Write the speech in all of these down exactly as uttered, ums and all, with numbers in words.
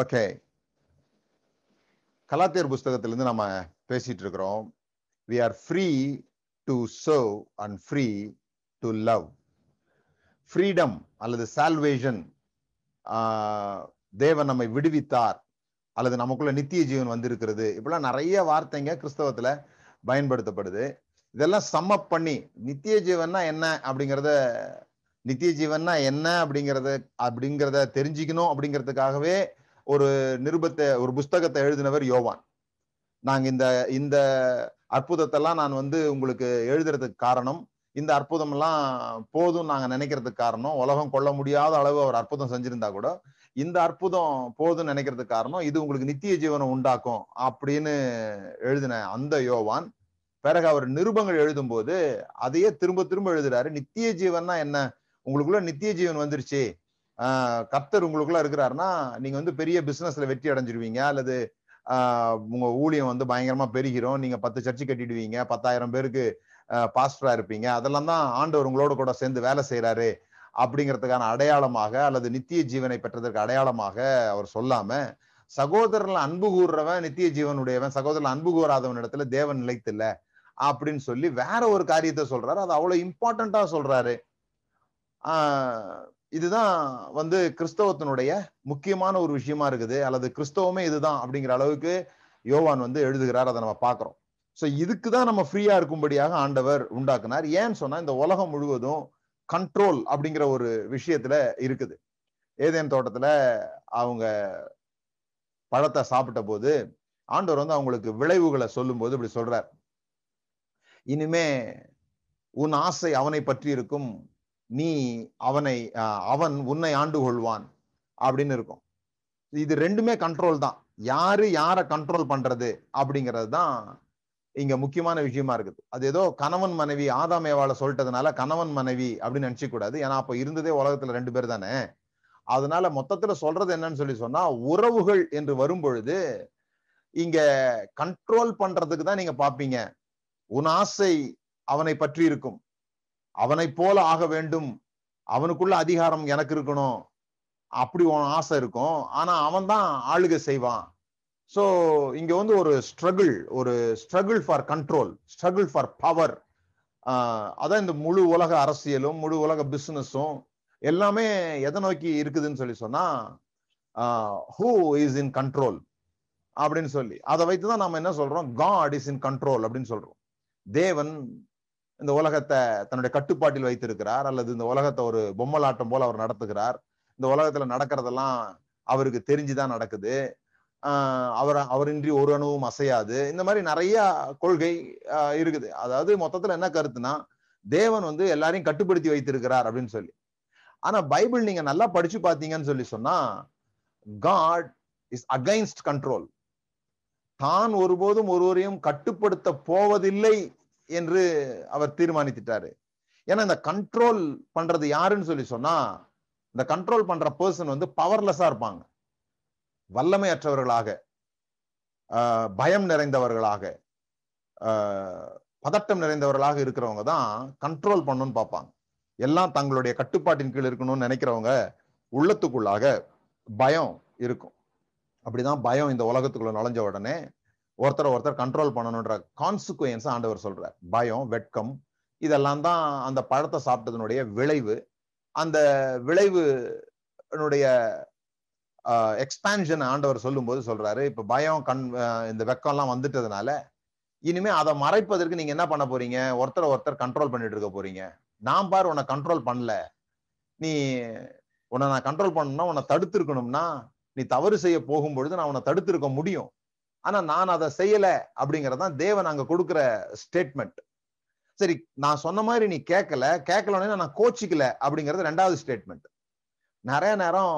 Okay, கலாத்தியர் புஸ்தகத்திலிருந்து நம்ம பேசிட்டு இருக்கிறோம். We are free to serve and free to love. Freedom அல்லது சால்வேஷன், தேவன் நம்மை விடுவித்தார் அல்லது நமக்குள்ள நித்திய ஜீவன் வந்திருக்கிறது, இப்பெல்லாம் நிறைய வார்த்தைங்க கிறிஸ்தவத்துல பயன்படுத்தப்படுது. இதெல்லாம் சம்மப் பண்ணி நித்திய ஜீவன்னா என்ன அப்படிங்கிறத நித்திய ஜீவன்னா என்ன அப்படிங்கிறத அப்படிங்கிறத தெரிஞ்சுக்கணும். அப்படிங்கிறதுக்காகவே ஒரு நிருபத்தை ஒரு புஸ்தகத்தை எழுதினவர் யோவான். நாங்கள் இந்த இந்த அற்புதத்தெல்லாம் நான் வந்து உங்களுக்கு எழுதுறதுக்கு காரணம், இந்த அற்புதமெல்லாம் போதும் நாங்கள் நினைக்கிறதுக்கு காரணம், உலகம் கொள்ள முடியாத அளவு அவர் அற்புதம் செஞ்சிருந்தா கூட இந்த அற்புதம் போதும்னு நினைக்கிறதுக்கு காரணம், இது உங்களுக்கு நித்திய ஜீவனை உண்டாக்கும் அப்படின்னு எழுதின அந்த யோவான் பிறகு அவர் நிருபங்கள் எழுதும் போது அதையே திரும்ப திரும்ப எழுதுறாரு. நித்திய ஜீவன்னா என்ன, உங்களுக்குள்ள நித்திய ஜீவன் வந்துருச்சு, ஆஹ் கர்த்தர் உங்களுக்குள்ள இருக்கிறாருன்னா நீங்க வந்து பெரிய பிசினஸ்ல வெற்றி அடைஞ்சிருவீங்க, அல்லது ஆஹ் உங்க ஊழியம் வந்து பயங்கரமா பெருகிறோம், நீங்க பத்து சர்ச்சு கட்டிடுவீங்க, பத்தாயிரம் பேருக்கு பாஸ்டரா இருப்பீங்க, அதெல்லாம் தான் ஆண்டவர் உங்களோட கூட சேர்ந்து வேலை செய்யறாரு அப்படிங்கிறதுக்கான அடையாளமாக அல்லது நித்திய ஜீவனை பெற்றதற்கு அடையாளமாக அவர் சொல்லாம, சகோதரர்ல அன்பு கூறுறவன் நித்திய ஜீவனுடையவன், சகோதரர்ல அன்பு கூறாதவன் இடத்துல தேவன் நிலைத்தில்லை அப்படின்னு சொல்லி வேற ஒரு காரியத்தை சொல்றாரு. அது அவ்வளவு இம்பார்ட்டண்டா சொல்றாரு. ஆஹ் இதுதான் வந்து கிறிஸ்தவத்தினுடைய முக்கியமான ஒரு விஷயமா இருக்குது, அல்லது கிறிஸ்தவமே இதுதான் அப்படிங்கிற அளவுக்கு யோவான் வந்து எழுதுகிறார். அதை நம்ம பாக்குறோம். ஸோ இதுக்குதான் நம்ம ஃப்ரீயா இருக்கும்படியாக ஆண்டவர் உண்டாக்குனார். ஏன்னு சொன்னா இந்த உலகம் முழுவதும் கண்ட்ரோல் அப்படிங்கிற ஒரு விஷயத்துல இருக்குது. ஏதேன் தோட்டத்துல அவங்க பழத்தை சாப்பிட்ட போது ஆண்டவர் வந்து அவங்களுக்கு விளைவுகளை சொல்லும் போது இப்படி சொல்றார், இனிமே உன் ஆசை அவனை பற்றி இருக்கும், நீ அவனை அவன் உன்னை ஆண்டு கொள்வான் அப்படின்னு இருக்கும். இது ரெண்டுமே கண்ட்ரோல் தான். யாரு யாரை கண்ட்ரோல் பண்றது அப்படிங்கிறது தான் இங்க முக்கியமான விஷயமா இருக்குது. அது ஏதோ கணவன் மனைவி ஆதாம் ஏவாளை சொல்லிட்டதுனால கணவன் மனைவி அப்படின்னு நினைச்சு கூடாது. ஏன்னா அப்ப இருந்ததே உலகத்துல ரெண்டு பேர் தானே. அதனால மொத்தத்துல சொல்றது என்னன்னு சொல்லி சொன்னா, உறவுகள் என்று வரும் பொழுது இங்க கண்ட்ரோல் பண்றதுக்கு தான் நீங்க பாப்பீங்க. உன் ஆசை அவனை பற்றி இருக்கும், அவனை போல ஆக வேண்டும், அவனுக்குள்ள அதிகாரம் எனக்கு இருக்கணும் அப்படி உன் ஆசை இருக்கும். ஆனா அவன் தான் ஆளுகை செய்வான். ஸோ இங்க வந்து ஒரு ஸ்ட்ரகிள், ஒரு struggle for control, struggle for power. அதான் இந்த முழு உலக அரசியலும் முழு உலக பிசினஸும் எல்லாமே எதை நோக்கி இருக்குதுன்னு சொல்லி சொன்னா, ஹூ இஸ் இன் கண்ட்ரோல் அப்படின்னு சொல்லி அதை வைத்துதான் நாம என்ன சொல்றோம், காட் இஸ் இன் கண்ட்ரோல் அப்படின்னு சொல்றோம். தேவன் இந்த உலகத்தை தன்னுடைய கட்டுப்பாட்டில் வைத்திருக்கிறார், அல்லது இந்த உலகத்தை ஒரு பொம்மலாட்டம் போல அவர் நடத்துகிறார். இந்த உலகத்துல நடக்கிறதெல்லாம் அவருக்கு தெரிஞ்சுதான் நடக்குது, அவர் அவரின்றி ஒரு அணுவும் அசையாது. இந்த மாதிரி நிறைய கொள்கை இருக்குது. அதாவது மொத்தத்துல என்ன கருத்துனா, தேவன் வந்து எல்லாரையும் கட்டுப்படுத்தி வைத்திருக்கிறார் அப்படின்னு சொல்லி. ஆனா பைபிள் நீங்க நல்லா படிச்சு பாத்தீங்கன்னு சொல்லி சொன்னா, காட் இஸ் அகைன்ஸ்ட் கண்ட்ரோல். தான் ஒருபோதும் ஒருவரையும் கட்டுப்படுத்த போவதில்லை என்று அவர் தீர்மானித்துட்டாரு. ஏன்னா இந்த கண்ட்ரோல் பண்றது யாருன்னு சொல்லி சொன்னா, இந்த கண்ட்ரோல் பண்ற பர்சன் வந்து பவர்லெஸ்ஸா இருப்பாங்க, வல்லமையற்றவர்களாக, பயம் நிறைந்தவர்களாக, பதட்டம் நிறைந்தவர்களாக இருக்கிறவங்க தான் கண்ட்ரோல் பண்ணணும்னு பார்ப்பாங்க. எல்லாம் தங்களுடைய கட்டுப்பாட்டின் கீழ் இருக்கணும்னு நினைக்கிறவங்க உள்ளத்துக்குள்ளாக பயம் இருக்கும். அப்படிதான் பயம் இந்த உலகத்துக்குள்ள நுழைஞ்ச உடனே ஒருத்தரை ஒருத்தர் கண்ட்ரோல் பண்ணணுன்ற கான்சிக்வன்ஸ் ஆண்டவர் சொல்றார். பயம், வெட்கம், இதெல்லாம் தான் அந்த பழத்தை சாப்பிட்டதனுடைய விளைவு. அந்த விளைவுடைய எக்ஸ்பான்ஷன் ஆண்டவர் சொல்லும் போது சொல்றாரு, இப்ப பயம் கண் இந்த வெக்கம்லாம் வந்துட்டதுனால இனிமே அதை மறைப்பதற்கு நீங்க என்ன பண்ண போறீங்க, ஒருத்தரை ஒருத்தர் கண்ட்ரோல் பண்ணிட்டு இருக்க போறீங்க. நான் பாரு உன்னை கண்ட்ரோல் பண்ணல, நீ உன்னை நான் கண்ட்ரோல் பண்ணணும்னா உன்னை தடுத்திருக்கணும்னா நீ தவறு செய்ய போகும் பொழுது நான் உன்னை தடுத்திருக்க முடியும், ஆனா நான் அதை செய்யல அப்படிங்கறதான் தேவன் அங்க கொடுக்குற ஸ்டேட்மெண்ட். சரி, நான் சொன்ன மாதிரி நீ கேட்கல, கேட்கலன்னா நான் கோச்சிக்கல அப்படிங்கறது ரெண்டாவது ஸ்டேட்மெண்ட். நிறைய நேரம்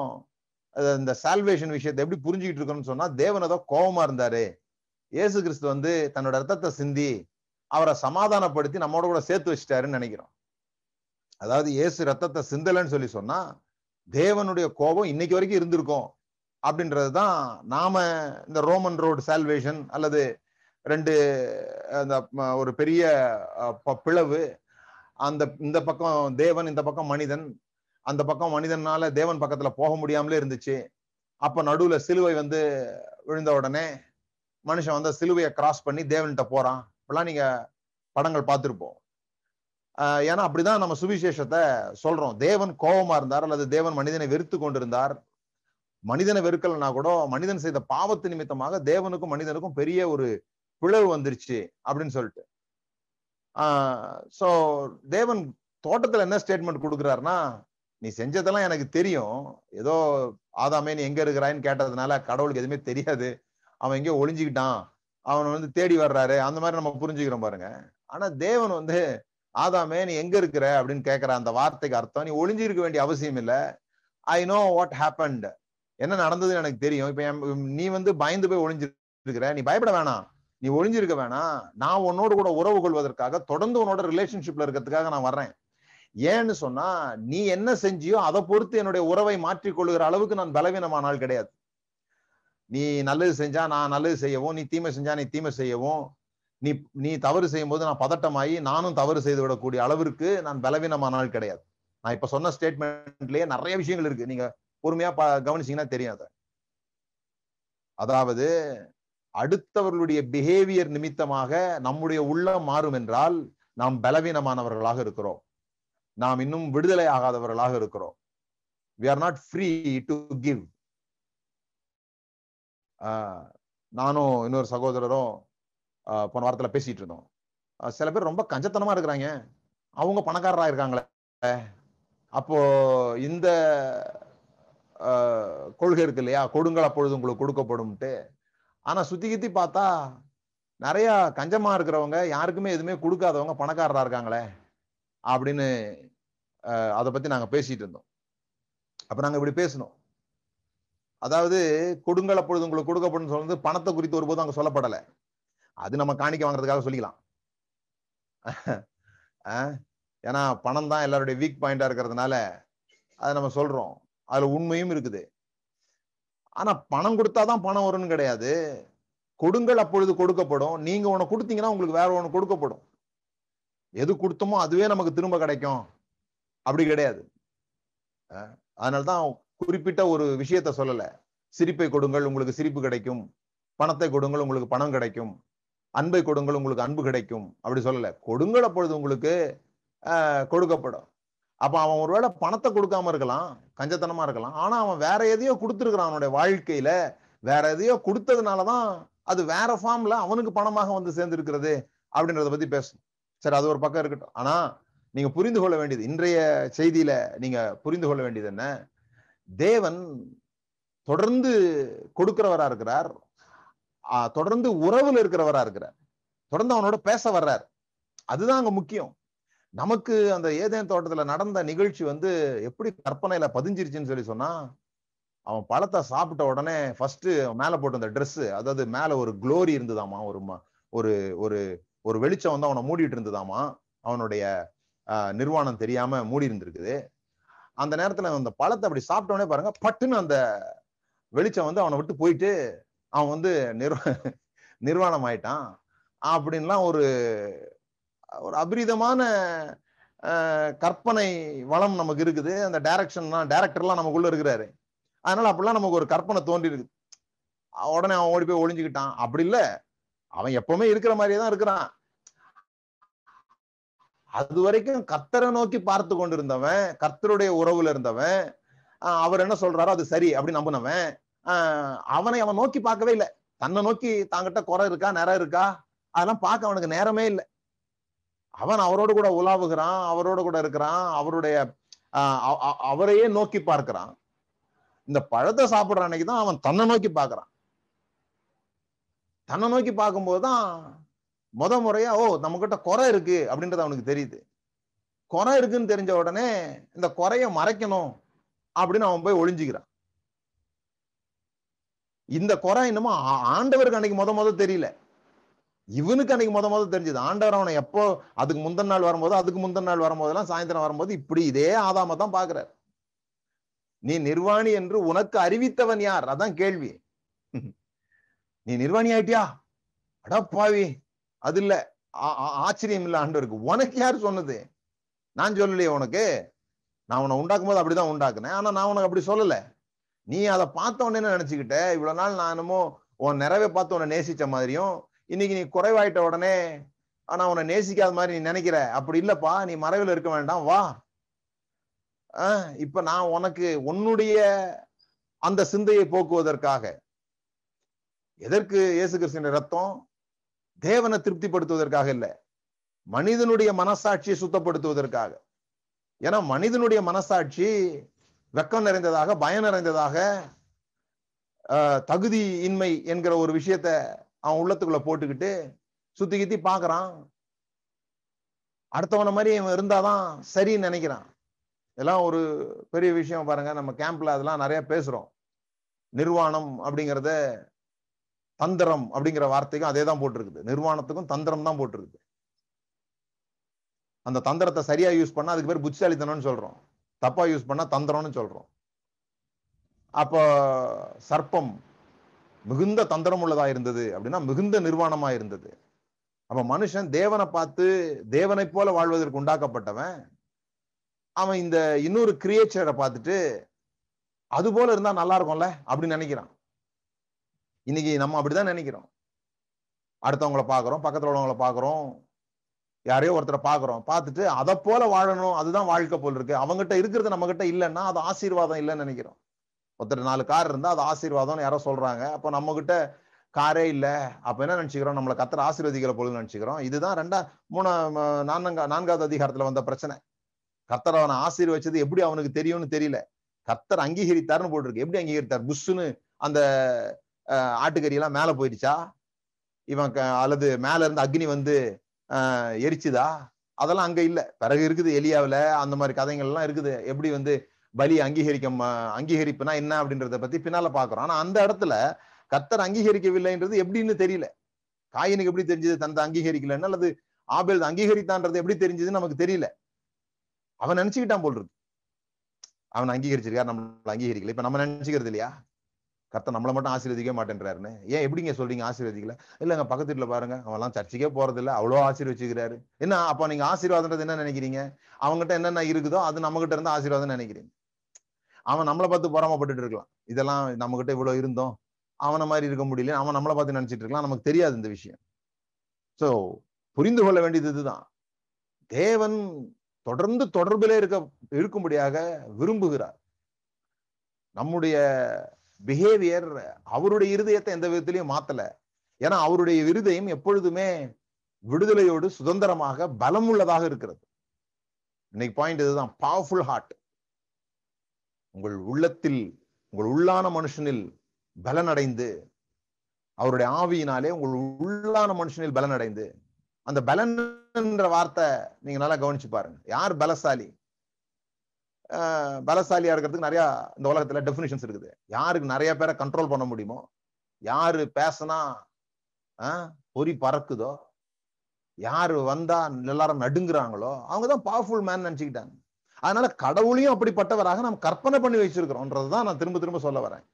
இந்த சால்வேஷன் விஷயத்தை எப்படி புரிஞ்சுக்கிட்டு இருக்கணும்னு சொன்னா, தேவன் ஏதோ கோபமா இருந்தாரு, ஏசு கிறிஸ்து வந்து தன்னோட ரத்தத்தை சிந்தி அவரை சமாதானப்படுத்தி நம்மோட கூட சேர்த்து வச்சிட்டாருன்னு நினைக்கிறோம். அதாவது ஏசு ரத்தத்தை சிந்தலைன்னு சொல்லி சொன்னா தேவனுடைய கோபம் இன்னைக்கு வரைக்கும் இருந்திருக்கும் அப்படின்றதுதான் நாம இந்த ரோமன் ரோடு சால்வேஷன் அல்லது ரெண்டு அந்த ஒரு பெரிய பிளவு, அந்த இந்த பக்கம் தேவன், இந்த பக்கம் மனிதன், அந்த பக்கம் மனிதனால தேவன் பக்கத்துல போக முடியாமலே இருந்துச்சு. அப்ப நடுவுல சிலுவை வந்து விழுந்த உடனே மனுஷன் வந்து சிலுவையை கிராஸ் பண்ணி தேவன்கிட்ட போறான். இப்பெல்லாம் நீங்க படங்கள் பார்த்துருப்போம். ஆஹ் ஏன்னா அப்படிதான் நம்ம சுவிசேஷத்தை சொல்றோம். தேவன் கோபமா இருந்தார் அல்லது தேவன் மனிதனை வெறுத்து கொண்டிருந்தார். மனிதனை வெறுக்கலன்னா கூட மனிதன் செய்த பாவத்து நிமித்தமாக தேவனுக்கும் மனிதனுக்கும் பெரிய ஒரு பிளவு வந்துருச்சு அப்படின்னு சொல்லிட்டு ஆஹ் சோ தேவன் தோட்டத்துல என்ன ஸ்டேட்மெண்ட் கொடுக்குறாருன்னா, நீ செஞ்சதெல்லாம் எனக்கு தெரியும், ஏதோ ஆதாமே நீ எங்க இருக்கிறாயின்னு கேட்டதுனால கடவுளுக்கு எதுவுமே தெரியாது, அவன் எங்கேயோ ஒளிஞ்சுக்கிட்டான், அவன் வந்து தேடி வர்றாரு, அந்த மாதிரி நம்ம புரிஞ்சுக்கிறோம் பாருங்க. ஆனா தேவன் வந்து ஆதாமே நீ எங்க இருக்கிற அப்படின்னு கேட்கிற அந்த வார்த்தைக்கு அர்த்தம், நீ ஒளிஞ்சிருக்க வேண்டிய அவசியம் இல்லை, ஐ நோ வாட் ஹேப்பன்ட், என்ன நடந்ததுன்னு எனக்கு தெரியும், இப்ப நீ வந்து பயந்து போய் ஒளிஞ்சிருக்கிற, நீ பயப்பட வேணாம், நீ ஒளிஞ்சிருக்க வேணாம், நான் உன்னோடு கூட உறவு கொள்வதற்காக தொடர்ந்து உன்னோட ரிலேஷன்ஷிப்ல இருக்கிறதுக்காக நான் வர்றேன். ஏன்னு சொன்னா நீ என்ன செஞ்சியோ அதை பொறுத்து என்னுடைய உறவை மாற்றிக் கொள்ளுகிற அளவுக்கு நான் பலவீனமானால் கிடையாது. நீ நல்லது செஞ்சா நான் நல்லது செய்யவும், நீ தீமை செஞ்சா நீ தீமை செய்யவும், நீ நீ தவறு செய்யும் போது நான் பதட்டமாயி நானும் தவறு செய்து விடக்கூடிய அளவிற்கு நான் பலவீனமானால் கிடையாது. நான் இப்ப சொன்ன ஸ்டேட்மெண்ட்லயே நிறைய விஷயங்கள் இருக்கு, நீங்க பொறுமையா கவனிச்சீங்கன்னா தெரியும் அது. அதாவது அடுத்தவர்களுடைய பிஹேவியர் நிமித்தமாக நம்முடைய உள்ளம் மாறும் என்றால் நாம் பலவீனமானவர்களாக இருக்கிறோம், நாம் இன்னும் விடுதலை ஆகாதவர்களாக இருக்கிறோம். we are not free to give. நானும் இன்னொரு சகோதரரும் போன வாரத்துல பேசிட்டு இருந்தோம். சில பேர் ரொம்ப கஞ்சத்தனமா இருக்கிறாங்க, அவங்க பணக்காரராக இருக்காங்களே, அப்போ இந்த கொள்கை இருக்கு இல்லையா, கொடுங்கள் அப்பொழுது உங்களுக்கு கொடுக்கப்படும்ட்டு. ஆனா சுத்தி கித்தி பார்த்தா நிறைய கஞ்சமா இருக்கிறவங்க, யாருக்குமே எதுவுமே கொடுக்காதவங்க பணக்காரராக இருக்காங்களே அப்படின்னு அதை பத்தி நாங்க பேசிட்டு இருந்தோம். அப்ப நாங்க இப்படி பேசணும், அதாவது கொடுங்கள் அப்பொழுது உங்களுக்கு கொடுக்கப்படும் சொல்றது பணத்தை குறித்து ஒருபோதும் அங்க சொல்லப்படலை, அது நம்ம காணிக்க வாங்குறதுக்காக சொல்லிக்கலாம். ஏன்னா பணம் தான் எல்லாருடைய வீக் பாயிண்டா இருக்கிறதுனால அதை நம்ம சொல்றோம், அதுல உண்மையும் இருக்குது. ஆனா பணம் கொடுத்தாதான் பணம் வரும்னு கிடையாது, கொடுங்கள் அப்பொழுது கொடுக்கப்படும், நீங்க ஒண்ணு கொடுத்தீங்கன்னா உங்களுக்கு வேற ஒண்ணு கொடுக்கப்படும், எது கொடுத்தோமோ அதுவே நமக்கு திரும்ப கிடைக்கும் அப்படி கிடையாது. அதனால்தான் குறிப்பிட்ட ஒரு விஷயத்த சொல்லல, சிரிப்பை கொடுங்கள் உங்களுக்கு சிரிப்பு கிடைக்கும், பணத்தை கொடுங்கள் உங்களுக்கு பணம் கிடைக்கும், அன்பை கொடுங்கள் உங்களுக்கு அன்பு கிடைக்கும் அப்படி சொல்லல, கொடுங்கள் அப்பொழுது உங்களுக்கு ஆஹ் கொடுக்கப்படும். அப்ப அவன் ஒருவேளை பணத்தை கொடுக்காம இருக்கலாம், கஞ்சத்தனமா இருக்கலாம், ஆனா அவன் வேற எதையோ கொடுத்துருக்கிறான், அவனுடைய வாழ்க்கையில வேற எதையோ கொடுத்ததுனாலதான் அது வேற ஃபார்ம்ல அவனுக்கு பணமாக வந்து சேர்ந்துருக்கிறது அப்படின்றத பத்தி பேசணும். சரி, அது ஒரு பக்கம் இருக்கட்டும். ஆனா நீங்க புரிந்து கொள்ள வேண்டியது, இன்றைய செய்தியில நீங்க புரிந்து கொள்ள வேண்டியது என்ன, தேவன் தொடர்ந்து கொடுக்கிறவரா இருக்கிறார், தொடர்ந்து உறவுல இருக்கிறவரா இருக்கிறார், தொடர்ந்து அவனோட பேச வர்றார். அதுதான் அங்க முக்கியம். நமக்கு அந்த ஏதேன் தோட்டத்துல நடந்த நிகழ்ச்சி வந்து எப்படி கற்பனையில பதிஞ்சிருச்சுன்னு சொல்லி சொன்னா, அவன் பழத்தை சாப்பிட்ட உடனே ஃபர்ஸ்ட் மேல போட்டு அந்த ட்ரெஸ், அதாவது மேல ஒரு க்ளோரி இருந்ததாமா, ஒரு ஒரு ஒரு ஒரு வெளிச்சம் வந்து அவனை மூடிட்டு இருந்ததாமா, அவனுடைய அஹ் நிர்வாணம் தெரியாம மூடி இருந்திருக்குது. அந்த நேரத்துல அந்த பழத்தை அப்படி சாப்பிட்டவனே பாருங்க, பட்டுன்னு அந்த வெளிச்சம் வந்து அவனை விட்டு போயிட்டு அவன் வந்து நிர்வா நிர்வாணம் ஆயிட்டான் அப்படின்லாம் ஒரு ஒரு அபரிதமான கற்பனை வளம் நமக்கு இருக்குது. அந்த டைரக்ஷன்லாம் டைரக்டர்லாம் நமக்குள்ள இருக்கிறாரு, அதனால அப்படிலாம் நமக்கு ஒரு கற்பனை தோன்றி இருக்குது. உடனே அவன் ஓடி போய் ஒளிஞ்சுக்கிட்டான். அப்படி இல்லை, அவன் எப்பவுமே இருக்கிற மாதிரியே தான் இருக்கிறான். அது வரைக்கும் கர்த்தரை நோக்கி பார்த்து கொண்டு இருந்தவன், கர்த்தருடைய உறவுல இருந்தவன், அவர் என்ன சொல்றாரோ அது சரி அப்படின்னு நம்பினவன், ஆஹ் அவனை அவன் நோக்கி பார்க்கவே இல்லை. தன்னை நோக்கி தாங்கிட்ட குறை இருக்கா நிறை இருக்கா அதெல்லாம் பார்க்க அவனுக்கு நேரமே இல்லை. அவன் அவரோடு கூட உலாவுகிறான், அவரோடு கூட இருக்கிறான், அவருடைய ஆஹ் அவரையே நோக்கி பார்க்கிறான். இந்த பழத்தை சாப்பிடுற அன்னைக்குதான் அவன் தன்னை நோக்கி பார்க்கிறான். தன்னை நோக்கி பார்க்கும்போதுதான் முத முறையா ஓ நம்மகிட்ட குறை இருக்கு அப்படின்றது அவனுக்கு தெரியுது. குறை இருக்குன்னு தெரிஞ்ச உடனே இந்த குறைய மறைக்கணும் அப்படின்னு அவன் போய் ஒளிஞ்சுக்கிறான். இந்த குறை என்னமோ ஆண்டவருக்கு அன்னைக்கு முத முத தெரியல, இவனுக்கு அன்னைக்கு முத முத தெரிஞ்சது. ஆண்டவர் அவனை எப்போ அதுக்கு முந்தின நாள் வரும்போது, அதுக்கு முந்தின நாள் வரும்போதெல்லாம் சாயந்தரம் வரும்போது இப்படி இதே ஆதாம தான் பாக்குறாரு. நீ நிர்வாணி என்று உனக்கு அறிவித்தவன் யார்? அதான் கேள்வி. நீ நிர்வாணி ஆயிட்டியா? அடப்பாவி, அது இல்ல ஆச்சரியம் இல்ல ஆண்டவருக்கு. உனக்கு யார் சொன்னது? நான் சொல்லலையே உனக்கு, நான் உன்னை உண்டாக்கும் போது அப்படிதான் உண்டாக்குனேன், ஆனா நான் உனக்கு அப்படி சொல்லல, நீ அதை பார்த்தோன்னு நினைச்சுக்கிட்ட. இவ்வளவு நாள் நான் என்னமோ உன் நிறைவே பார்த்து உன்னை நேசிச்ச மாதிரியும் இன்னைக்கு நீ குறைவாயிட்ட உடனே ஆனா உன்னை நேசிக்காத மாதிரி நீ நினைக்கிற. அப்படி இல்லப்பா, நீ மறைவில் இருக்க வேண்டாம், வா. ஆஹ் இப்ப நான் உனக்கு உன்னுடைய அந்த சிந்தையை போக்குவதற்காக, எதற்கு இயேசு கிறிஸ்துவின் ரத்தம்? தேவனை திருப்திப்படுத்துவதற்காக இல்லை, மனிதனுடைய மனசாட்சியை சுத்தப்படுத்துவதற்காக. ஏன்னா மனிதனுடைய மனசாட்சி வெக்கம் நிறைந்ததாக, பயம் நிறைந்ததாக, தகுதி இன்மை என்கிற ஒரு விஷயத்த அவன் உள்ளத்துக்குள்ள போட்டுக்கிட்டு சுத்தி கித்தி பாக்குறான். அடுத்தவன மாதிரி இவன் இருந்தாதான் சரின்னு நினைக்கிறான். இதெல்லாம் ஒரு பெரிய விஷயம் பாருங்க. நம்ம கேம்ப்ல அதெல்லாம் நிறைய பேசுறோம். நிர்வாணம் அப்படிங்கிறத தந்திரம் அப்படிங்கிற வார்த்தைக்கும் அதே தான் போட்டிருக்குது. நிர்வாணத்துக்கும் தந்திரம் தான் போட்டிருக்கு. அந்த தந்திரத்தை சரியா யூஸ் பண்ணா அதுக்கு பேர் புத்திசாலித்தனம்னு சொல்றோம், தப்பா யூஸ் பண்ணா தந்திரம்னு சொல்றோம். அப்போ சர்ப்பம் மிகுந்த தந்திரம் உள்ளதா இருந்தது அப்படின்னா மிகுந்த நிர்வாணமா இருந்தது. அப்ப மனுஷன் தேவனை பார்த்து தேவனை போல வாழ்வதற்கு உண்டாக்கப்பட்டவன். அவன் இந்த இன்னொரு கிரியேச்சரை பார்த்துட்டு அது போல இருந்தா நல்லா இருக்கும்ல அப்படின்னு நினைக்கிறான். இன்னைக்கு நம்ம அப்படிதான் நினைக்கிறோம். அடுத்தவங்களை பாக்குறோம், பக்கத்துல உள்ளவங்களை பாக்குறோம், யாரையோ ஒருத்தரை பாக்குறோம், பார்த்துட்டு அதை போல வாழணும், அதுதான் வாழ்க்கை போல் இருக்கு. அவங்ககிட்ட இருக்கிறது நம்ம கிட்ட இல்லைன்னா அது ஆசீர்வாதம் இல்லைன்னு நினைக்கிறோம். ஒருத்தர் நாலு கார் இருந்தா அது ஆசீர்வாதம்னு யாரோ சொல்றாங்க. அப்போ நம்ம கிட்ட காரே இல்லை, அப்ப என்ன நினைச்சுக்கிறோம்? நம்மளை கத்தரை ஆசீர்வதிக்கிற பொழுது நினைச்சுக்கிறோம். இதுதான் ரெண்டா மூணு நான்கா நான்காவது அதிகாரத்துல வந்த பிரச்சனை. கத்தரை அவனை ஆசீர்வச்சது எப்படி அவனுக்கு தெரியும்னு தெரியல. கத்தர் அங்கீகரித்தார்னு போட்டிருக்கு. எப்படி அங்கீகரித்தார்? புஷ்ஷுன்னு அந்த ஆட்டுக்கறி எல்லாம் மேல போயிடுச்சா இவன், அல்லது மேல இருந்து அக்னி வந்து ஆஹ் எரிச்சுதா? அதெல்லாம் அங்க இல்ல. பிறகு இருக்குது எலியாவில அந்த மாதிரி கதைகள் எல்லாம் இருக்குது. எப்படி வந்து பலி அங்கீகரிக்க அங்கீகரிப்புனா என்ன அப்படின்றத பத்தி பின்னால பாக்குறோம். ஆனா அந்த இடத்துல கர்த்தர் அங்கீகரிக்கவில்லைன்றது எப்படின்னு தெரியல. காயினுக்கு எப்படி தெரிஞ்சது தந்தை அங்கீகரிக்கலன்னு, அல்லது ஆபேல் அங்கீகரித்தான்றது எப்படி தெரிஞ்சதுன்னு நமக்கு தெரியல. அவன் நினைச்சுக்கிட்டான் போல் இருக்கு. அவன் அங்கீகரிச்சிருக்காரு, நம்மள அங்கீகரிக்கல. இப்ப நம்ம நினைச்சுக்கிறது இல்லையா, கர்த்தர் நம்மளை மட்டும் ஆசீர்வதிக்க மாட்டேன்றாருன்னு. ஏன் எப்படிங்க சொல்றீங்க ஆசீர்வதிக்கல? இல்லைங்க, பக்கத்து வீட்டுல பாருங்க, அவன்லாம் சர்ச்சைக்கே போறது இல்லை, அவ்வளோ ஆசீர்வச்சிக்கிறாரு. என்ன அப்ப நீங்க ஆசீர்வாதம்ன்றது என்ன நினைக்கிறீங்க? அவங்ககிட்ட என்னென்ன இருக்குதோ அது நம்ம கிட்ட இருந்து ஆசீர்வாதம் நினைக்கிறீங்க. அவன் நம்மளை பார்த்து பொறாமப்பட்டுட்டு இருக்கலாம். இதெல்லாம் நம்ம கிட்ட இவ்வளவு இருந்தோம், அவனை மாதிரி இருக்க முடியல, அவன் நம்மளை பார்த்து நினைச்சிட்டு இருக்கலாம். நமக்கு தெரியாது இந்த விஷயம். சோ புரிந்து கொள்ள வேண்டியது இதுதான். தேவன் தொடர்ந்து தொடர்பிலே இருக்க இருக்கும்படியாக விரும்புகிறார். நம்முடைய பிஹேவியர் அவருடைய இருதயத்தை எந்த விதத்திலையும் மாத்தல. ஏன்னா அவருடைய இருதயம் எப்பொழுதுமே விடுதலையோடு சுதந்திரமாக பலம் உள்ளதாக இருக்கிறது. இன்னைக்கு பாயிண்ட் இதுதான், பவர்ஃபுல் ஹார்ட். உங்கள் உள்ளத்தில், உங்கள் உள்ளான மனுஷனில் பலனடைந்து, அவருடைய ஆவியினாலே உங்கள் உள்ளான மனுஷனில் பலனடைந்து. அந்த பலன் என்ற வார்த்தை நீங்க நல்லா கவனிச்சு பாருங்க. யார் பலசாலி? ஆஹ் பலசாலியா இருக்கிறதுக்கு நிறைய இந்த உலகத்துல டெபினிஷன்ஸ் இருக்குது. யாருக்கு நிறைய பேரை கண்ட்ரோல் பண்ண முடியுமோ, யாரு பேசினா ஆஹ் பொறி பறக்குதோ, யாரு வந்தா எல்லாரும் நடுங்குறாங்களோ, அவங்கதான் பவர்ஃபுல் மேன் நினைச்சுக்கிட்டாங்க. அதனால கடவுளையும் அப்படிப்பட்டவராக நாம் கற்பனை பண்ணி வச்சிருக்கிறோம்ன்றதுதான் நான் திரும்ப திரும்ப சொல்ல வரேன்.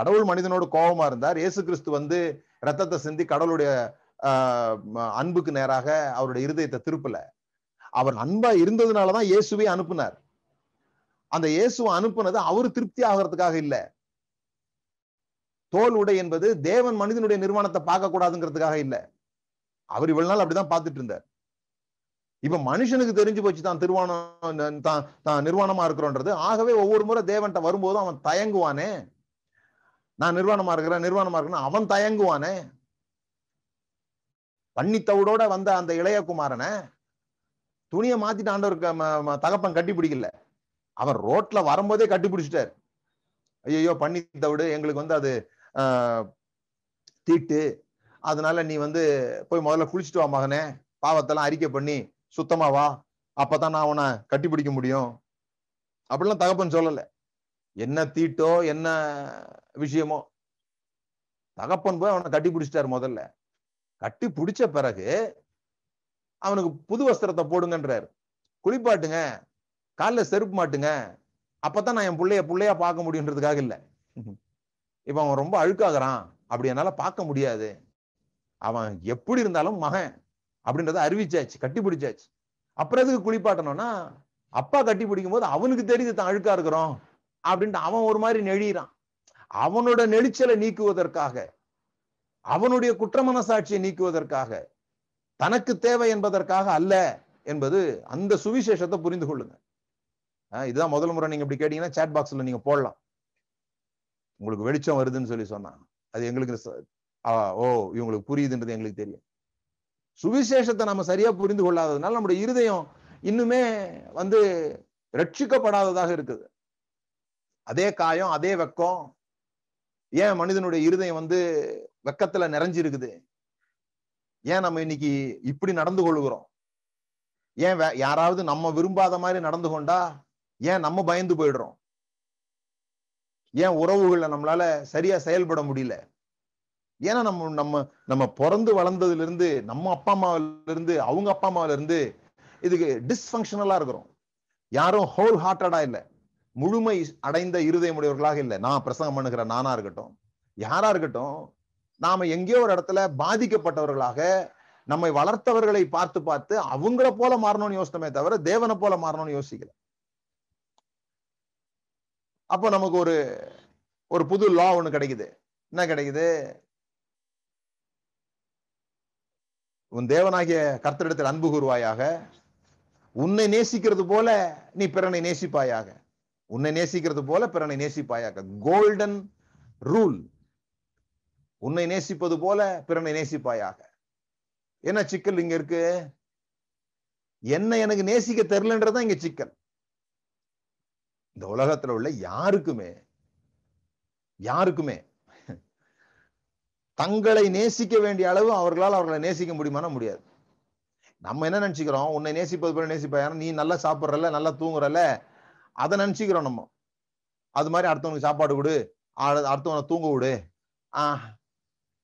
கடவுள் மனிதனோடு கோபமா இருந்தார். இயேசு கிறிஸ்து வந்து ரத்தத்தை சிந்தி கடவுளுடைய ஆஹ் அன்புக்கு நேராக அவருடைய இருதயத்தை திருப்பல. அவர் அன்பா இருந்ததுனாலதான் இயேசுவை அனுப்புனார். அந்த இயேசுவை அனுப்புனது அவரு திருப்தி ஆகிறதுக்காக இல்ல. தோல் உடை என்பது தேவன் மனிதனுடைய நிர்வாணத்தை பார்க்க கூடாதுங்கிறதுக்காக இல்ல. அவர் இவ்வளவு நாள் அப்படிதான் பார்த்துட்டு இருந்தார். இப்ப மனுஷனுக்கு தெரிஞ்சு போச்சு தான் திருவாணம் தான் தான் நிர்வாணமா இருக்கிறோன்றது. ஆகவே ஒவ்வொரு முறை தேவன்கிட்ட வரும்போதும் அவன் தயங்குவானே, நான் நிர்வாணமா இருக்கிறேன் நிர்வாணமா இருக்கிறேன்னு அவன் தயங்குவானே. பன்னித்தவிடோட வந்த அந்த இளையகுமாரனை துணியை மாத்திட்டு ஆண்டவர் தகப்பன் கட்டி பிடிக்கல. அவர் ரோட்ல வரும்போதே கட்டி பிடிச்சிட்டார். ஐயோ பன்னித்தவிடு, எங்களுக்கு வந்து அது ஆஹ் தீட்டு, அதனால நீ வந்து போய் முதல்ல குளிச்சுட்டு வா மகனே, பாவத்தெல்லாம் அறிக்கை பண்ணி சுத்தமா வா, அப்பதான் நான் அவனை கட்டி பிடிக்க முடியும் அப்படிலாம் தகப்பன் சொல்லல. என்ன தீட்டோ என்ன விஷயமோ தகப்பன் போய் அவனை கட்டி பிடிச்சிட்டாரு. முதல்ல கட்டி பிடிச்ச பிறகு அவனுக்கு புது வஸ்திரத்தை போடுங்கன்றாரு, குளிப்பாட்டுங்க, காலில் செருப்பு மாட்டுங்க, அப்பதான் நான் என் பிள்ளைய பிள்ளையா பார்க்க முடியுன்றதுக்காக இல்லை. இப்ப அவன் ரொம்ப அழுக்காகிறான், அப்படி என்னால பார்க்க முடியாது, அவன் எப்படி இருந்தாலும் மகன் அப்படின்றத அறிவிச்சாச்சு, கட்டி பிடிச்சாச்சு. அப்புறம் எதுக்கு குளிப்பாட்டணும்னா அப்பா கட்டி பிடிக்கும் போது அவனுக்கு தெரியுது தான் அழுக்கா இருக்கிறோம் அப்படின்ட்டு அவன் ஒரு மாதிரி நெழிறான். அவனோட நெளிச்சலை நீக்குவதற்காக, அவனுடைய குற்ற மனசாட்சியை நீக்குவதற்காக, தனக்கு தேவை என்பதற்காக அல்ல என்பது அந்த சுவிசேஷத்தை புரிந்து கொள்ளுங்க. இதுதான் முதல் முறை நீங்க இப்படி கேட்டீங்கன்னா சாட் பாக்ஸ்ல நீங்க போடலாம், உங்களுக்கு வெளிச்சம் வருதுன்னு சொல்லி சொன்னாங்க. அது எங்களுக்கு ஓ இவங்களுக்கு புரியுதுன்றது எங்களுக்கு தெரியும். சுவிசேஷத்தை நம்ம சரியா புரிந்து கொள்ளாததுனால நம்முடைய இருதயம் இன்னுமே வந்து ரட்சிக்கப்படாததாக இருக்குது. அதே காயம், அதே வெக்கம். ஏன் மனிதனுடைய இருதயம் வந்து வெக்கத்துல நிறைஞ்சிருக்குது? ஏன் நம்ம இன்னைக்கு இப்படி நடந்து கொள்ளுகிறோம்? ஏன் யாராவது நம்ம விரும்பாத மாதிரி நடந்து கொண்டா ஏன் நம்ம பயந்து போயிடுறோம்? ஏன் உறவுகளை நம்மளால சரியா செயல்பட முடியல? ஏன்னா நம்ம நம்ம நம்ம பிறந்து வளர்ந்ததுல இருந்து, நம்ம அப்பா அம்மாவில இருந்து, அவங்க அப்பா அம்மாவில இருந்து இதுக்கு டிஸ்ஃபங்க்ஷனலா இருக்கிறோம். யாரும் ஹோல் ஹார்ட்டடா இல்லை, முழுமை அடைந்த இருதயமுடையவர்களாக இல்லை. நான் பிரசங்கம் பண்ணுகிற நானா இருக்கட்டும், யாரா இருக்கட்டும், நாம எங்கேயோ ஒரு இடத்துல பாதிக்கப்பட்டவர்களாக, நம்மை வளர்த்தவர்களை பார்த்து பார்த்து அவங்கள போல மாறணும்னு யோசித்தமே தவிர தேவனை போல மாறணும்னு யோசிக்கல. அப்போ நமக்கு ஒரு ஒரு புது லா ஒண்ணு கிடைக்குது. என்ன கிடைக்குது? உன் தேவனாகிய கர்த்தரிடத்தில் அன்பு கூர்வாயாக, உன்னை நேசிக்கிறது போல நீ பிறனை நேசிப்பாயாக, உன்னை நேசிக்கிறது போல பிறனை நேசிப்பாயாக. கோல்டன் ரூல், உன்னை நேசிப்பது போல பிறனை நேசிப்பாயாக. என்ன சிக்கல் இங்க இருக்கு? என்ன எனக்கு நேசிக்க தெரியலன்றதான் இங்க சிக்கல். இந்த உலகத்துல உள்ள யாருக்குமே யாருக்குமே தங்களை நேசிக்க வேண்டிய அளவு அவர்களால் அவர்களை நேசிக்க முடியுமானா முடியாது. நம்ம என்ன நினைச்சுக்கிறோம்? உன்னை நேசிப்பது போல நேசிப்பாயா, நீ நல்லா சாப்பிட்றல, நல்லா தூங்குறல, அதை நினைச்சுக்கிறோம் நம்ம. அது மாதிரி அடுத்தவனுக்கு சாப்பாடு கொடு, அடுத்தவனை தூங்க விடு, ஆஹ்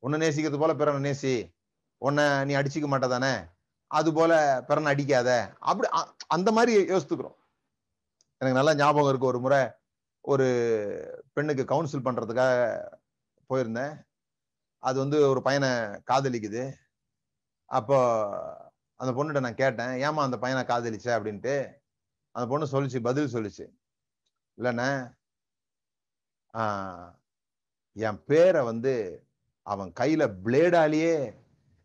உன்னை நேசிக்கிறது போல பிறனை நேசி, உன்னை நீ அடிச்சுக்க மாட்டேதானே, அது போல பிறனை அடிக்காத, அப்படி அந்த மாதிரி யோசித்துக்கிறோம். எனக்கு நல்லா ஞாபகம் இருக்கு, ஒரு முறை ஒரு பெண்ணுக்கு கவுன்சில் பண்றதுக்காக போயிருந்தேன். அது வந்து ஒரு பையனை காதலிக்குது. அப்போ அந்த பொண்ணுகிட்ட நான் கேட்டேன், ஏமா அந்த பையனை காதலிச்ச அப்படின்ட்டு. அந்த பொண்ணு சொல்லிச்சு, பதில் சொல்லிச்சு, இல்லைண்ணே ஆஹ் என் பேரை வந்து அவன் கையில பிளேடாலேயே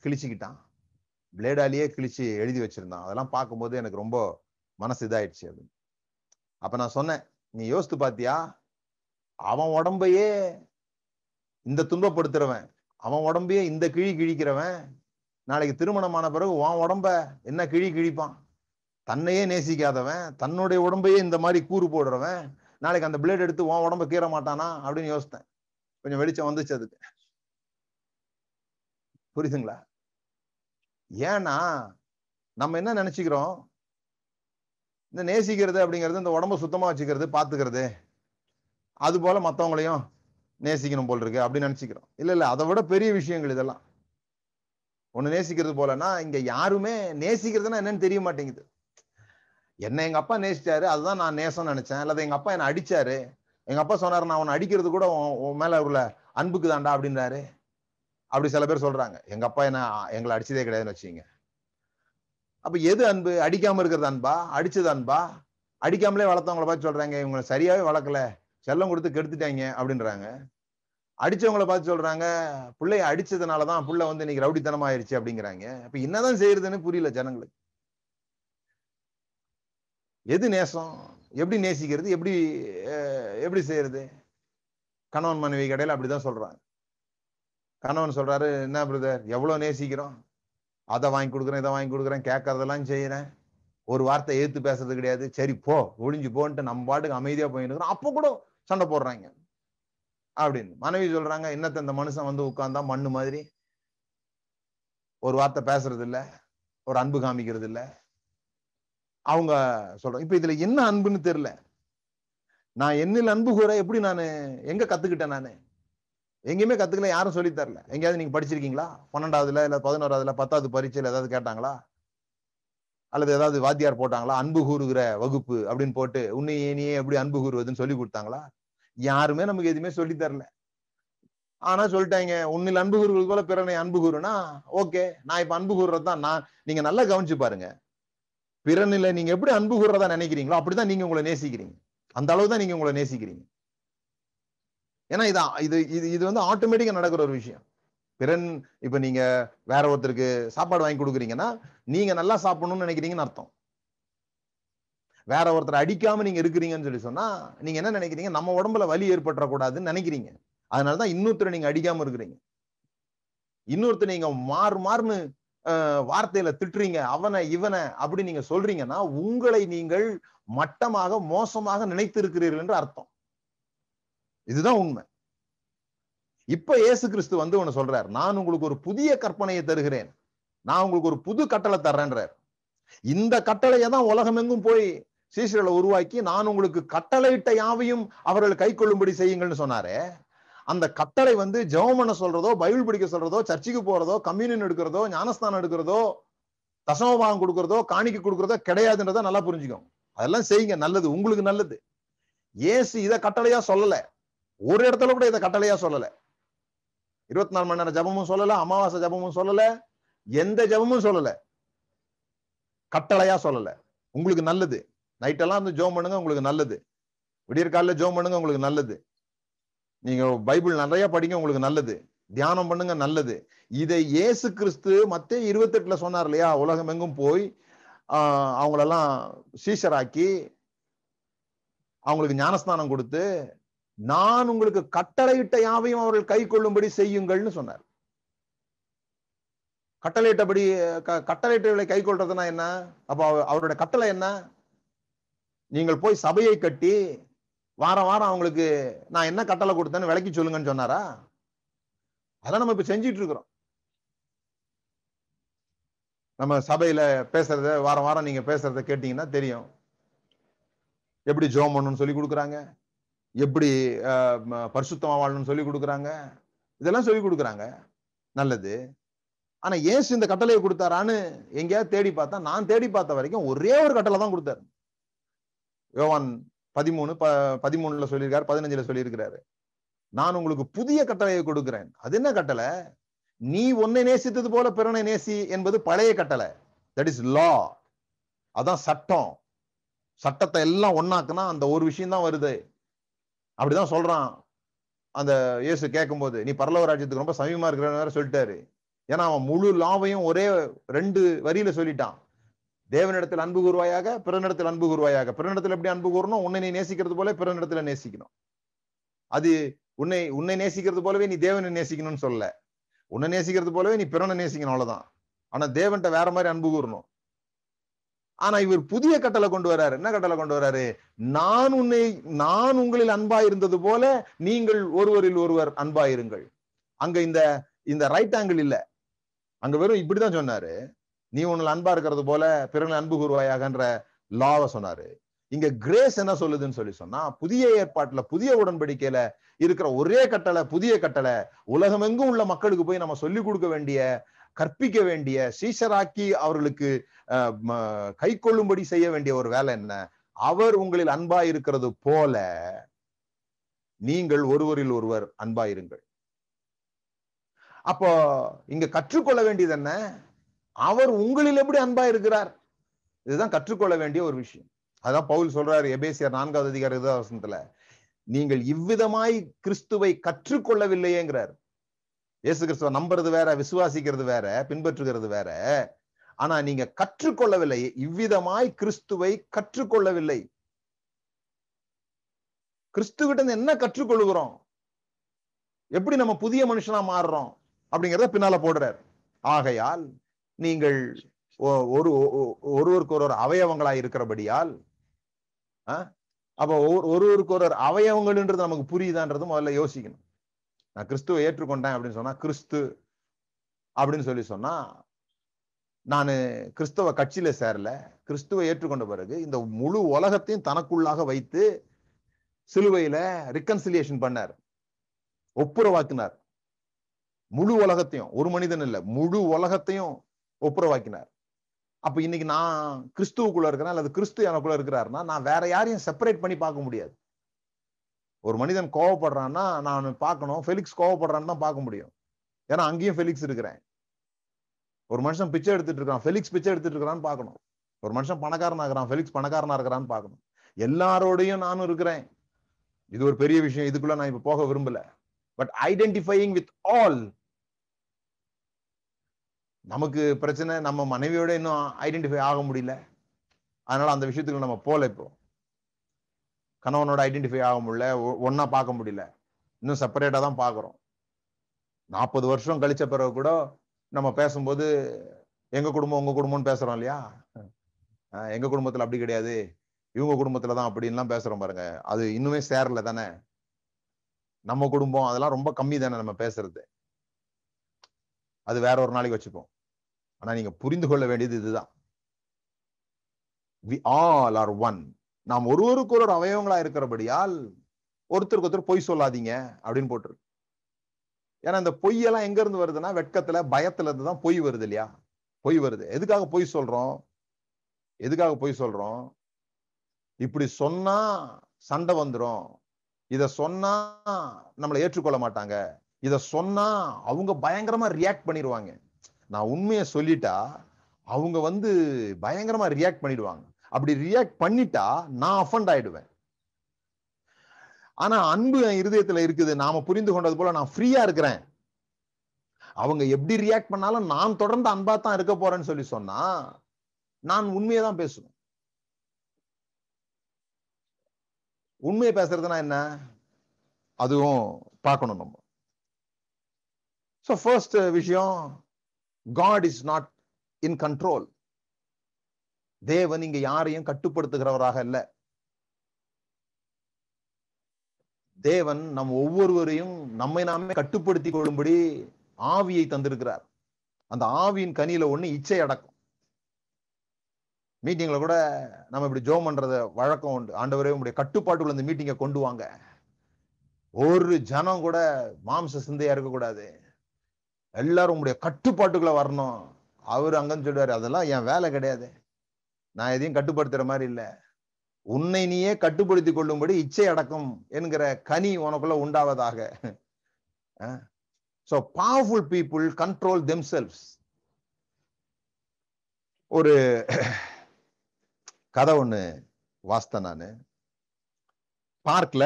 கிழிச்சுக்கிட்டான், பிளேடாலேயே கிழிச்சு எழுதி வச்சிருந்தான். அதெல்லாம் பார்க்கும்போது எனக்கு ரொம்ப மனசு இதாயிடுச்சு அப்படின்னு. அப்ப நான் சொன்னேன், நீ யோசித்து பாத்தியா, அவன் உடம்பையே இந்த துன்பப்படுத்துறவன், அவன் உடம்பையே இந்த கிழி கிழிக்கிறவன் நாளைக்கு திருமணமான பிறகு உன் உடம்ப என்ன கிழி கிழிப்பான்? தன்னையே நேசிக்காதவன், தன்னுடைய உடம்பையே இந்த மாதிரி கூறு போடுறவன் நாளைக்கு அந்த பிளேட் எடுத்து உன் உடம்ப கீற மாட்டானா அப்படின்னு யோசித்தேன். கொஞ்சம் வெளிச்சம் வந்துச்சு அதுக்கு, புரியுதுங்களா? ஏன்னா நம்ம என்ன நினைச்சுக்கிறோம், இந்த நேசிக்கிறது அப்படிங்கிறது இந்த உடம்ப சுத்தமா வச்சுக்கிறது, பாத்துக்கிறது, அது போல மற்றவங்களையும் நேசிக்கணும் போல் இருக்கு அப்படின்னு நினைச்சுக்கிறோம். இல்ல இல்ல அதை விட பெரிய விஷயங்கள் இதெல்லாம். ஒண்ணு நேசிக்கிறது போலன்னா இங்க யாருமே நேசிக்கிறதுனா என்னன்னு தெரிய மாட்டேங்குது. என்ன எங்க அப்பா நேசிச்சாரு, அதுதான் நான் நேசம் நினைச்சேன், அல்லது எங்க அப்பா என்னை அடிச்சாரு, எங்க அப்பா சொன்னாரு நான் அவனை அடிக்கிறது கூட உன் மேல உள்ள அன்புக்கு தாண்டா அப்படின்றாரு. அப்படி சில பேர் சொல்றாங்க, எங்க அப்பா என்ன எங்களை அடிச்சதே கிடையாதுன்னு வச்சுங்க. அப்ப எது அன்பு? அடிக்காம இருக்கிறது அன்பா? அடிச்சது அன்பா? அடிக்காமலே வளர்த்தவங்களை பார்த்து சொல்றாங்க இவங்களை சரியாவே வளர்க்கல, செல்லம் கொடுத்து கெடுத்துட்டாங்க அப்படின்றாங்க. அடிச்சவங்களை பார்த்து சொல்றாங்க பிள்ளைய அடிச்சதுனாலதான் பிள்ளை வந்து இன்னைக்கு ரவுடித்தனம் ஆயிடுச்சு அப்படிங்கிறாங்க. அப்ப என்னதான் செய்யறதுன்னு புரியல ஜனங்களுக்கு. எது நேசம்? எப்படி நேசிக்கிறது? எப்படி எப்படி செய்யறது? கணவன் மனைவி கடையில் அப்படிதான் சொல்றாங்க. கணவன் சொல்றாரு, என்ன பிரதர் எவ்வளவு நேசிக்கிறோம், அதை வாங்கி கொடுக்குறேன், இதை வாங்கி கொடுக்குறேன், கேட்கறதெல்லாம் செய்யறேன், ஒரு வார்த்தை எதிர்த்து பேசுறது கிடையாது, சரி போ ஒழிஞ்சு போன்ட்டு நம்ம பாட்டுக்கு அமைதியா போயிட்டு அப்போ கூட சண்டை போடுறாங்க அப்படின்னு. மனைவி சொல்றாங்க, என்னத்த இந்த மனுஷன் வந்து உட்கார்ந்தா மண்ணு மாதிரி, ஒரு வார்த்தை பேசுறது இல்லை, ஒரு அன்பு காமிக்கிறது இல்லை. அவங்க சொல்றாங்க, இப்ப இதுல என்ன அன்புன்னு தெரியல. நான் என்னில் அன்பு கூற எப்படி நான் எங்க கத்துக்கிட்டேன்? நான் எங்கேயுமே கத்துக்கல, யாரும் சொல்லி தரல. எங்கேயாவது நீங்க படிச்சிருக்கீங்களா? பன்னெண்டாவதுல இல்ல பதினோராவதுல பத்தாவது பரீட்சையில ஏதாவது கேட்டாங்களா? அல்லது ஏதாவது வாத்தியார் போட்டாங்களா அன்பு கூறுகிற வகுப்பு அப்படின்னு போட்டு உன்னையே நீயே எப்படி அன்பு கூறுவதுன்னு சொல்லி கொடுத்தாங்களா? யாருமே நமக்கு எதுவுமே சொல்லி தரல. ஆனா சொல்லிட்டாங்க, உன்னில் அன்பு கூறுவது போல பிறனை அன்பு கூறுனா ஓகே. நான் இப்ப அன்பு கூறுறதுதான் நான். நீங்க நல்லா கவனிச்சு பாருங்க, பிறனில நீங்க எப்படி அன்பு கூறுறதா நினைக்கிறீங்களோ அப்படிதான் நீங்க உங்களை நேசிக்கிறீங்க, அந்த அளவுதான் நீங்க உங்களை நேசிக்கிறீங்க. ஏன்னா இதான் இது இது இது வந்து ஆட்டோமேட்டிக்கா நடக்கிற ஒரு விஷயம். பிறன் இப்ப நீங்க வேற ஒருத்தருக்கு சாப்பாடு வாங்கி கொடுக்குறீங்கன்னா நீங்க நல்லா சாப்பிடணும்னு நினைக்கிறீங்கன்னு அர்த்தம். வேற ஒருத்தர் அடிக்காம நீங்க இருக்கிறீங்கன்னு சொல்லி சொன்னா நீங்க என்ன நினைக்கிறீங்க, நம்ம உடம்புல வலி ஏற்பட்டுற கூடாதுன்னு நினைக்கிறீங்க. அதனாலதான் இன்னொருத்தர் நீங்க அடிக்காம இருக்கிறீங்க. இன்னொருத்தர் நீங்க மாறு மாறுனு அஹ் வார்த்தையில திட்டுறீங்க, அவனை இவனை அப்படி நீங்க சொல்றீங்கன்னா உங்களை நீங்கள் மட்டமாக மோசமாக நினைத்து இருக்கிறீர்கள் என்று அர்த்தம். இதுதான் உண்மை. இப்ப இயேசு கிறிஸ்து வந்து ஒன்னு சொல்றார், நான் உங்களுக்கு ஒரு புதிய கற்பனையை தருகிறேன், நான் உங்களுக்கு ஒரு புது கட்டளை தர்றேன்றார். இந்த கட்டளையை தான் உலகமெங்கும் போய் சீஷர்களை உருவாக்கி நான் உங்களுக்கு கட்டளையிட்ட யாவையும் அவர்கள் கை கொள்ளும்படி செய்யுங்கள்னு சொன்னாரு. அந்த கட்டளை வந்து ஜெபம் பண்ண சொல்றதோ, பைபிள் படிக்க சொல்றதோ, சர்ச்சுக்கு போறதோ, கம்யூனியன் எடுக்கிறதோ, ஞானஸ்தானம் எடுக்கிறதோ, தசமபாகம் கொடுக்கறதோ, காணிக்கை கொடுக்கறதோ கிடையாதுன்றதை நல்லா புரிஞ்சுக்கோங்க. அதெல்லாம் செய்யுங்க, நல்லது, உங்களுக்கு நல்லது. இயேசு இதை கட்டளையா சொல்லல, ஒரு இடத்துல கூட இதை கட்டளையா சொல்லல. இருபத்தி நாலு மணி நேரம் ஜபமும் சொல்லல, அமாவாசை ஜபமும் சொல்லல, எந்த ஜபமும் சொல்லல, கட்டளையா சொல்லல. உங்களுக்கு நல்லது, நைட்டெல்லாம் வந்து ஜோம் பண்ணுங்க, உங்களுக்கு நல்லது. விடியற்காலில ஜோம் பண்ணுங்க, உங்களுக்கு நல்லது. நீங்க பைபிள் நிறைய படிங்க, உங்களுக்கு நல்லது. தியானம் பண்ணுங்க, நல்லது. இதை இயேசு கிறிஸ்து மத்தேயு இருபத்தி எட்டுல சொன்னார் இல்லையா, உலகம் எங்கும் போய் ஆஹ் அவங்களெல்லாம் சீஷராக்கி அவங்களுக்கு ஞானஸ்தானம் கொடுத்து நான் உங்களுக்கு கட்டளையிட்ட யாவையும் அவர்கள் கை கொள்ளும்படி செய்யுங்கள்னு சொன்னார். கட்டளையிட்டபடி கட்டளையிட்டவர்களை கை கொள்றதுனா என்ன? அப்போ அவருடைய கட்டளை என்ன? நீங்கள் போய் சபையை கட்டி வாரம் வாரம் அவங்களுக்கு நான் என்ன கட்டளை கொடுத்தேன்னு விளக்கி சொல்லுங்கன்னு சொன்னாரா? அதெல்லாம் நம்ம இப்ப செஞ்சிட்டு இருக்கிறோம். நம்ம சபையில பேசுறத, வாரம் வாரம் நீங்க பேசுறத கேட்டீங்கன்னா தெரியும் எப்படி ஜெபம் பண்ணணும்னு சொல்லி கொடுக்குறாங்க, எப்படி பரிசுத்தமா வாழணும்னு சொல்லி கொடுக்குறாங்க, இதெல்லாம் சொல்லி கொடுக்குறாங்க. நல்லது. ஆனா ஏசு இந்த கட்டளையை கொடுத்தாரான்னு எங்கேயாவது தேடி பார்த்தா, நான் தேடி பார்த்த வரைக்கும் ஒரே ஒரு கட்டளை தான் கொடுத்தாரு. யோவான் பதிமூணு ப பதிமூணுல சொல்லியிருக்காரு, பதினஞ்சுல சொல்லியிருக்கிறாரு, நான் உங்களுக்கு புதிய கட்டளையை கொடுக்குறேன். அது என்ன கட்டளை? நீ ஒன்னை நேசித்தது போல பிறனை நேசி என்பது பழைய கட்டளை. That is law. அதான் சட்டம். சட்டத்தை எல்லாம் ஒன்னாக்குனா அந்த ஒரு விஷயம் தான் வருது. அப்படிதான் சொல்றான் அந்த இயேசு. கேட்கும்போது நீ பரலோக ராஜ்யத்துக்கு ரொம்ப சமீபமா இருக்கிறன்னு வேற சொல்லிட்டாரு. ஏன்னா அவன் முழு லாவையும் ஒரே ரெண்டு வரியில சொல்லிட்டான். தேவனிடத்தில் அன்பு கூர்வாயாக, பிறனிடத்தில் அன்பு கூர்வாயாக. பிறனிடத்தில் எப்படி அன்பு கூறணும்? உன்னை நீ நேசிக்கிறது போல பிறனிடத்துல நேசிக்கணும். அது உன்னை உன்னை நேசிக்கிறது போலவே நீ தேவனை நேசிக்கணும்னு சொல்ல, உன்னை நேசிக்கிறது போலவே நீ பிறனை நேசிக்கணும், அவ்வளவுதான். ஆனா தேவன்கிட்ட வேற மாதிரி அன்பு கூறணும். ஆனா இவர் புதிய கட்டளை கொண்டு வராரு. என்ன கட்டளை கொண்டு வராரு? நான் உன்னை நான் உங்களில் அன்பா இருந்தது போல நீங்கள் ஒருவரில் ஒருவர் அன்பா இருங்கள். அங்க இந்த இந்த ரைட் ஆங்கிள் இல்ல, அங்க வெறும் இப்படிதான் சொன்னாரு. நீ உன்னில் அன்பா இருக்கிறது போல பிறனை அன்பு கூர்வாயாகன்ற லாவை சொன்னாரு. இங்க கிரேஸ் என்ன சொல்லுதுன்னு சொல்லி சொன்னா, புதிய ஏற்பாட்டுல புதிய உடன்படிக்கையில இருக்கிற ஒரே கட்டளை, புதிய கட்டளை. உலகமெங்கும் உள்ள மக்களுக்கு போய் நம்ம சொல்லிக் கொடுக்க வேண்டிய, கற்பிக்க வேண்டிய, சீஷராக்கி அவர்களுக்கு அஹ் கை கொள்ளும்படி செய்ய வேண்டிய ஒரு வேலை என்ன? அவர் உங்களில் அன்பா இருக்கிறது போல நீங்கள் ஒருவரில் ஒருவர் அன்பா இருங்கள். அப்போ இங்க கற்றுக்கொள்ள வேண்டியது என்ன? அவர் உங்களில் எப்படி அன்பா இருக்கிறார்? இதுதான் கற்றுக்கொள்ள வேண்டிய ஒரு விஷயம். அதான் பவுல் சொல்றாரு எபேசியர் நான்காவது அதிகார இருபதாவது வசனத்துல, நீங்கள் இவ்விதமாய் கிறிஸ்துவை கற்றுக்கொள்ளவில்லையேங்கிறார். இயேசு கிறிஸ்துவ நம்புறது வேற, விசுவாசிக்கிறது வேற, பின்பற்றுகிறது வேற. ஆனா நீங்க கற்றுக்கொள்ளவில்லை, இவ்விதமாய் கிறிஸ்துவை கற்றுக்கொள்ளவில்லை. கிறிஸ்துவிட்ட இருந்து என்ன கற்றுக்கொள்கிறோம், எப்படி நம்ம புதிய மனுஷனா மாறுறோம் அப்படிங்கிறத பின்னால போடுறார். ஆகையால் நீங்கள் ஒரு ஒருவருக்கு ஒரு அவயவங்களா இருக்கிறபடியால், அப்ப ஒருவருக்கு ஒரு அவயவங்கள்ன்றது நமக்கு புரியுதான்றது முதல்ல யோசிக்கணும். நான் கிறிஸ்துவை ஏற்றுக்கொண்டேன் அப்படின்னு சொன்னா, கிறிஸ்து அப்படின்னு சொல்லி சொன்னா, நான் கிறிஸ்தவ கட்சியில சேரல, கிறிஸ்துவை ஏற்றுக்கொண்ட பிறகு இந்த முழு உலகத்தையும் தனக்குள்ளாக வைத்து சிலுவையில ரிகன்சிலியேஷன் பண்ணார், ஒப்புரவாக்கினார். முழு உலகத்தையும், ஒரு மனிதன் இல்ல, முழு உலகத்தையும் ஒப்புரவாக்கினார். அப்ப இன்னைக்கு நான் கிறிஸ்துவுக்குள்ள இருக்கிறேன் அல்லது கிறிஸ்து எனக்குள்ள இருக்கிறாருன்னா நான் வேற யாரையும் செப்பரேட் பண்ணி பார்க்க முடியாது. ஒரு மனிதன் கோவப்படுறான்னா நான் பார்க்கணும் ஃபெலிக்ஸ் கோவப்படுறான்னு தான் பார்க்க முடியும். ஏன்னா அங்கேயும் ஃபெலிக்ஸ் இருக்கிறேன். ஒரு மனுஷன் பிச்சை எடுத்துட்டு இருக்கான், ஃபெலிக்ஸ் பிச்சை எடுத்துட்டு இருக்கிறான்னு பார்க்கணும். ஒரு மனுஷன் பணக்காரனா இருக்கிறான், ஃபெலிக்ஸ் பணக்காரனா இருக்கிறான்னு பார்க்கணும். எல்லாரோடையும் நானும் இருக்கிறேன், இது ஒரு பெரிய விஷயம், இதுக்குள்ள நான் இப்ப போக விரும்பல. பட் ஐடென்டிஃபையிங் வித் ஆல், நமக்கு பிரச்சனை, நம்ம மனைவியோட இன்னும் ஐடென்டிஃபை ஆக முடியல, அதனால அந்த விஷயத்துக்கு நம்ம போல. இப்போ கணவனோட ஐடென்டிஃபை ஆக முடியல, ஒன்னா பார்க்க முடியல, இன்னும் செப்பரேட்டா தான் பாக்குறோம். நாற்பது வருஷம் கழிச்ச பிறகு கூட நம்ம பேசும்போது எங்க குடும்பம் உங்க குடும்பம்னு பேசுறோம் இல்லையா? எங்க குடும்பத்துல அப்படி கிடையாது, இவங்க குடும்பத்துலதான் அப்படின்லாம் பேசுறோம் பாருங்க. அது இன்னுமே சேரல தானே, நம்ம குடும்பம் அதெல்லாம் ரொம்ப கம்மி தானே நம்ம பேசுறது, அது வேற ஒரு நாளைக்கு வச்சுப்போம். ஆனா நீங்க புரிந்து கொள்ள வேண்டியது இதுதான், we all are one. நாம் ஒருவருக்கு ஒரு அவயவங்களா இருக்கிறபடியால் ஒருத்தருக்கு ஒருத்தர் பொய் சொல்லாதீங்க அப்படின்னு போட்டிருக்கு. ஏன்னா இந்த பொய்யெல்லாம் எங்க இருந்து வருதுன்னா வெட்கத்துல பயத்துல இருந்து தான் பொய் வருது இல்லையா? பொய் வருது. எதுக்காக பொய் சொல்றோம்? எதுக்காக பொய் சொல்றோம்? இப்படி சொன்னா சண்டை வந்துடும், இத சொன்னா நம்மளை ஏற்றுக்கொள்ள மாட்டாங்க, இத சொன்னா அவங்க பயங்கரமா ரியாக்ட் பண்ணிடுவாங்க. நான் உண்மையை சொல்லிட்டா அவங்க வந்து பயங்கரமா ரியாக்ட் பண்ணிடுவாங்க, அப்படி ரியாக்ட் பண்ணிட்டா நான் அஃபண்ட் ஆயிடுவேன். ஆனா அன்பு என் இருதயத்துல இருக்குது, நாம புரிந்து கொண்டது போல நான் ஃப்ரீயா இருக்கிறேன், அவங்க எப்படி ரியாக்ட் பண்ணாலும் நான் தொடர்ந்து அன்பா தான் இருக்க போறேன்னு சொல்லி சொன்னா நான் உண்மையை தான் பேசுவேன். உண்மையை பேசுறதுனா என்ன, அதுவும் பார்க்கணும் நம்ம. சோ ஃபர்ஸ்ட் விஷயம், God is not in control. தேவன் இங்க யாரையும் கட்டுப்படுத்துகிறவராக இல்லை. தேவன் நம் ஒவ்வொருவரையும் நம்மை நாமே கட்டுப்படுத்தி கொள்ளும்படி ஆவியை தந்திருக்கிறார். அந்த ஆவியின் கனியில ஒண்ணு இச்சை அடக்கம். மீட்டிங்ல கூட நம்ம இப்படி ஜோம் பண்றத வழக்கம் உண்டு. ஆண்டவரே உங்களுடைய கட்டுப்பாட்டுக்குள்ள இந்த மீட்டிங்கை கொண்டு வாங்க, ஒரு ஜனம் கூட மாம்ச சிந்தையா இருக்கக்கூடாது, எல்லாரும் உங்களுடைய கட்டுப்பாட்டுக்குள்ள வரணும். அவரு அங்கன்னு சொல்லுவாரு, அதெல்லாம் என் வேலை கிடையாது, நான் எதையும் கட்டுப்படுத்துற மாதிரி இல்லை, உன்னை நீயே கட்டுப்படுத்தி கொள்ளும்படி இச்சை அடக்கம் என்கிற கனி உனக்குள்ள உண்டாவதாக. So powerful people control themselves. ஒரு கதை ஒண்ணு வாசித்தேன் நானு. பார்க்ல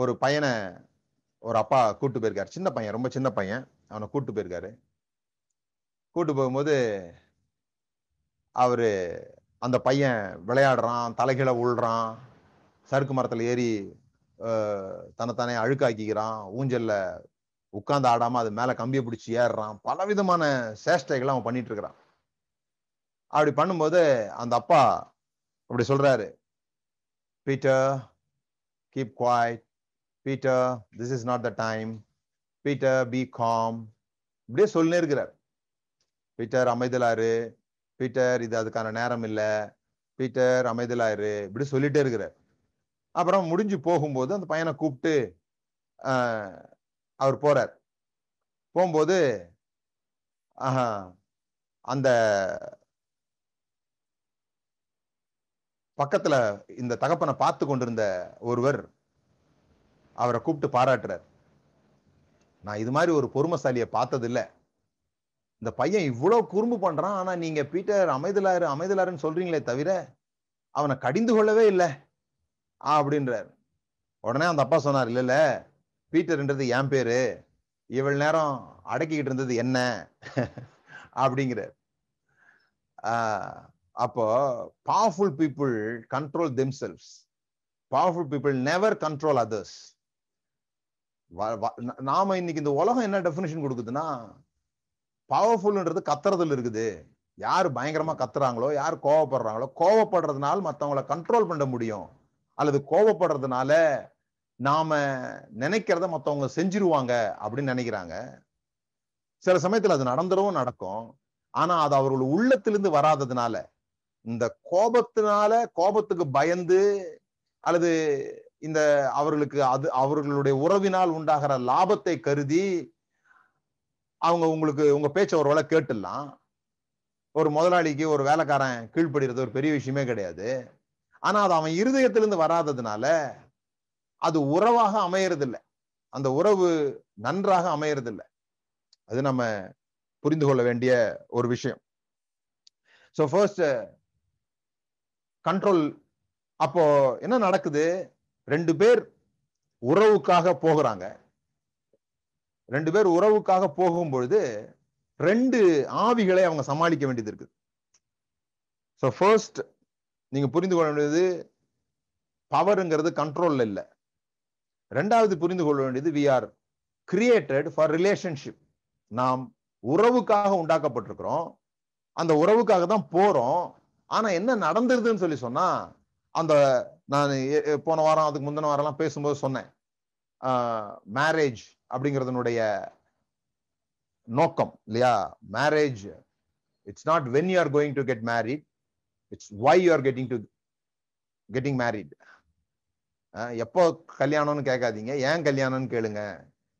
ஒரு பையனை ஒரு அப்பா கூட்டு போயிருக்காரு, சின்ன பையன், ரொம்ப சின்ன பையன், அவனை கூட்டு போயிருக்காரு. கூட்டு போகும்போது அவரு அந்த பையன் விளையாடுறான், தலைகீழ உழுறான், சறுக்கு மரத்துல ஏறி தன்னைத்தானே அழுக்காக்கிக்கிறான், ஊஞ்சல்ல உட்கார்ந்து ஆடாம அது மேல கம்பியை பிடிச்சி ஏறுறான், பலவிதமான சேஷ்டைகளை அவன் பண்ணிட்டு இருக்கிறான். அப்படி பண்ணும்போது அந்த அப்பா அப்படி சொல்றாரு, Peter keep quiet, Peter this is not the time, Peter be calm, இப்படியே சொல்லினே இருக்கிறார். பீட்டர் அமைதலாரு, பீட்டர் இது அதுக்கான நேரம் இல்லை, பீட்டர் அமைதலாரு, இப்படி சொல்லிட்டே இருக்கிறார். அப்புறம் முடிஞ்சு போகும்போது அந்த பையனை கூப்பிட்டு அவர் போறார். போகும்போது ஆஹா அந்த பக்கத்துல இந்த தகப்பனை பார்த்து கொண்டிருந்த ஒருவர் அவரை கூப்பிட்டு பாராட்டுறார். நான் இது மாதிரி ஒரு பொறுமைசாலியை பார்த்தது இல்லை, இந்த பையன் இவ்வளவு குறும்பு பண்றான், ஆனா நீங்க பீட்டர் அமைதலாரு அமைதலாருன்னு சொல்றீங்களே தவிர அவனை கடிந்து கொள்ளவே இல்லை ஆ அப்படின்றார். உடனே அந்த அப்பா சொன்னார், இல்ல இல்ல பீட்டர்ன்றது என் பேரு, இவ்வளவு நேரம் அடக்கிக்கிட்டு இருந்தது என்ன அப்படிங்கிறார். ஆஹ் அப்போ powerful people control themselves. Powerful people never control others. நாம இன்னைக்கு இந்த உலகம் என்ன டெஃபினேஷன் கொடுக்குதுன்னா, பவர்ஃபுல்ன்றது கத்துறதுல இருக்குது, யார் பயங்கரமா கத்துறாங்களோ, யார் கோவப்படுறாங்களோ, கோவப்படுறதுனால மற்றவங்களை கண்ட்ரோல் பண்ண முடியும், அல்லது கோவப்படுறதுனால நாம நினைக்கிறத மற்றவங்க செஞ்சிருவாங்க அப்படின்னு நினைக்கிறாங்க. சில சமயத்துல அது நடந்துடும், நடக்கும், ஆனா அது அவர்கள் உள்ளத்திலிருந்து வராததுனால, இந்த கோபத்தினால, கோபத்துக்கு பயந்து, அல்லது இந்த அவர்களுக்கு அது அவர்களுடைய உறவினால் உண்டாகிற லாபத்தை கருதி அவங்க உங்களுக்கு உங்க பேச்ச ஒரு வேலை கேட்டுடலாம். ஒரு முதலாளிக்கு ஒரு வேலைக்காரன் கீழ்ப்படுகிறது ஒரு பெரிய விஷயமே கிடையாது, ஆனா அது அவன் இருதயத்திலிருந்து வராததுனால அது உறவாக அமையறதில்லை, அந்த உறவு நன்றாக அமையறதில்லை. அது நம்ம புரிந்து கொள்ள வேண்டிய ஒரு விஷயம். So first control. அப்போ என்ன நடக்குது, ரெண்டு பேர் உறவுக்காக போகிறாங்க. ரெண்டு பேர் உறவுக்காக போகும் பொழுது ரெண்டு ஆவிகளை அவங்க சமாளிக்க வேண்டியது இருக்குது. ஸோ ஃபர்ஸ்ட் நீங்க புரிந்து கொள்ள வேண்டியது பவருங்கிறது கண்ட்ரோல்ல இல்லை. ரெண்டாவது புரிந்து கொள்ள வேண்டியது we are created for relationship. நாம் உறவுக்காக உண்டாக்கப்பட்டிருக்கிறோம், அந்த உறவுக்காக தான் போறோம். ஆனா என்ன நடந்துருதுன்னு சொல்லி சொன்னா, அந்த நான் போன வாரம் அதுக்கு முந்தின வாரம் எல்லாம் பேசும்போது சொன்னேன், மேரேஜ் அப்படிங்கிறதுனுடைய நோக்கம் இல்லையா? Marriage it's not when you are going to get married, it's why you are getting to getting married. எப்போ கல்யாணம்னு கேட்காதீங்க, ஏன் கல்யாணம்னு கேளுங்க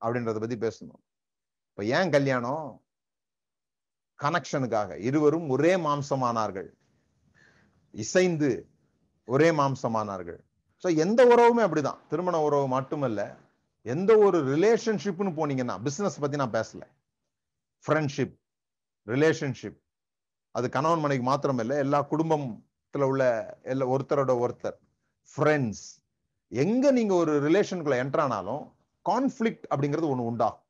அப்படின்றத பத்தி பேசணும். இப்போ ஏன் கல்யாணம்? கனெக்ஷனுக்காக. இருவரும் ஒரே மாம்சமானார்கள், இசைந்து ஒரே மாம்சமானார்கள். ஸோ எந்த உறவுமே அப்படிதான், திருமண உறவு மட்டுமல்ல, எந்த ஒரு ரிலேஷன்ஷிப்னு போனீங்கன்னா, பிசினஸ் பத்தி நான் பேசல, ஃப்ரெண்ட்ஷிப் ரிலேஷன்ஷிப், அது கணவன் மனைவிக்கு மாத்திரம் இல்லை, எல்லா குடும்பத்துல உள்ள எல்லா ஒருத்தரோட ஒருத்தர் ஃப்ரெண்ட்ஸ், எங்க நீங்க ஒரு ரிலேஷனுக்குள்ள என்ட்ரானாலும் கான்ஃபிளிக்ட் அப்படிங்கிறது ஒன்று உண்டாகும்,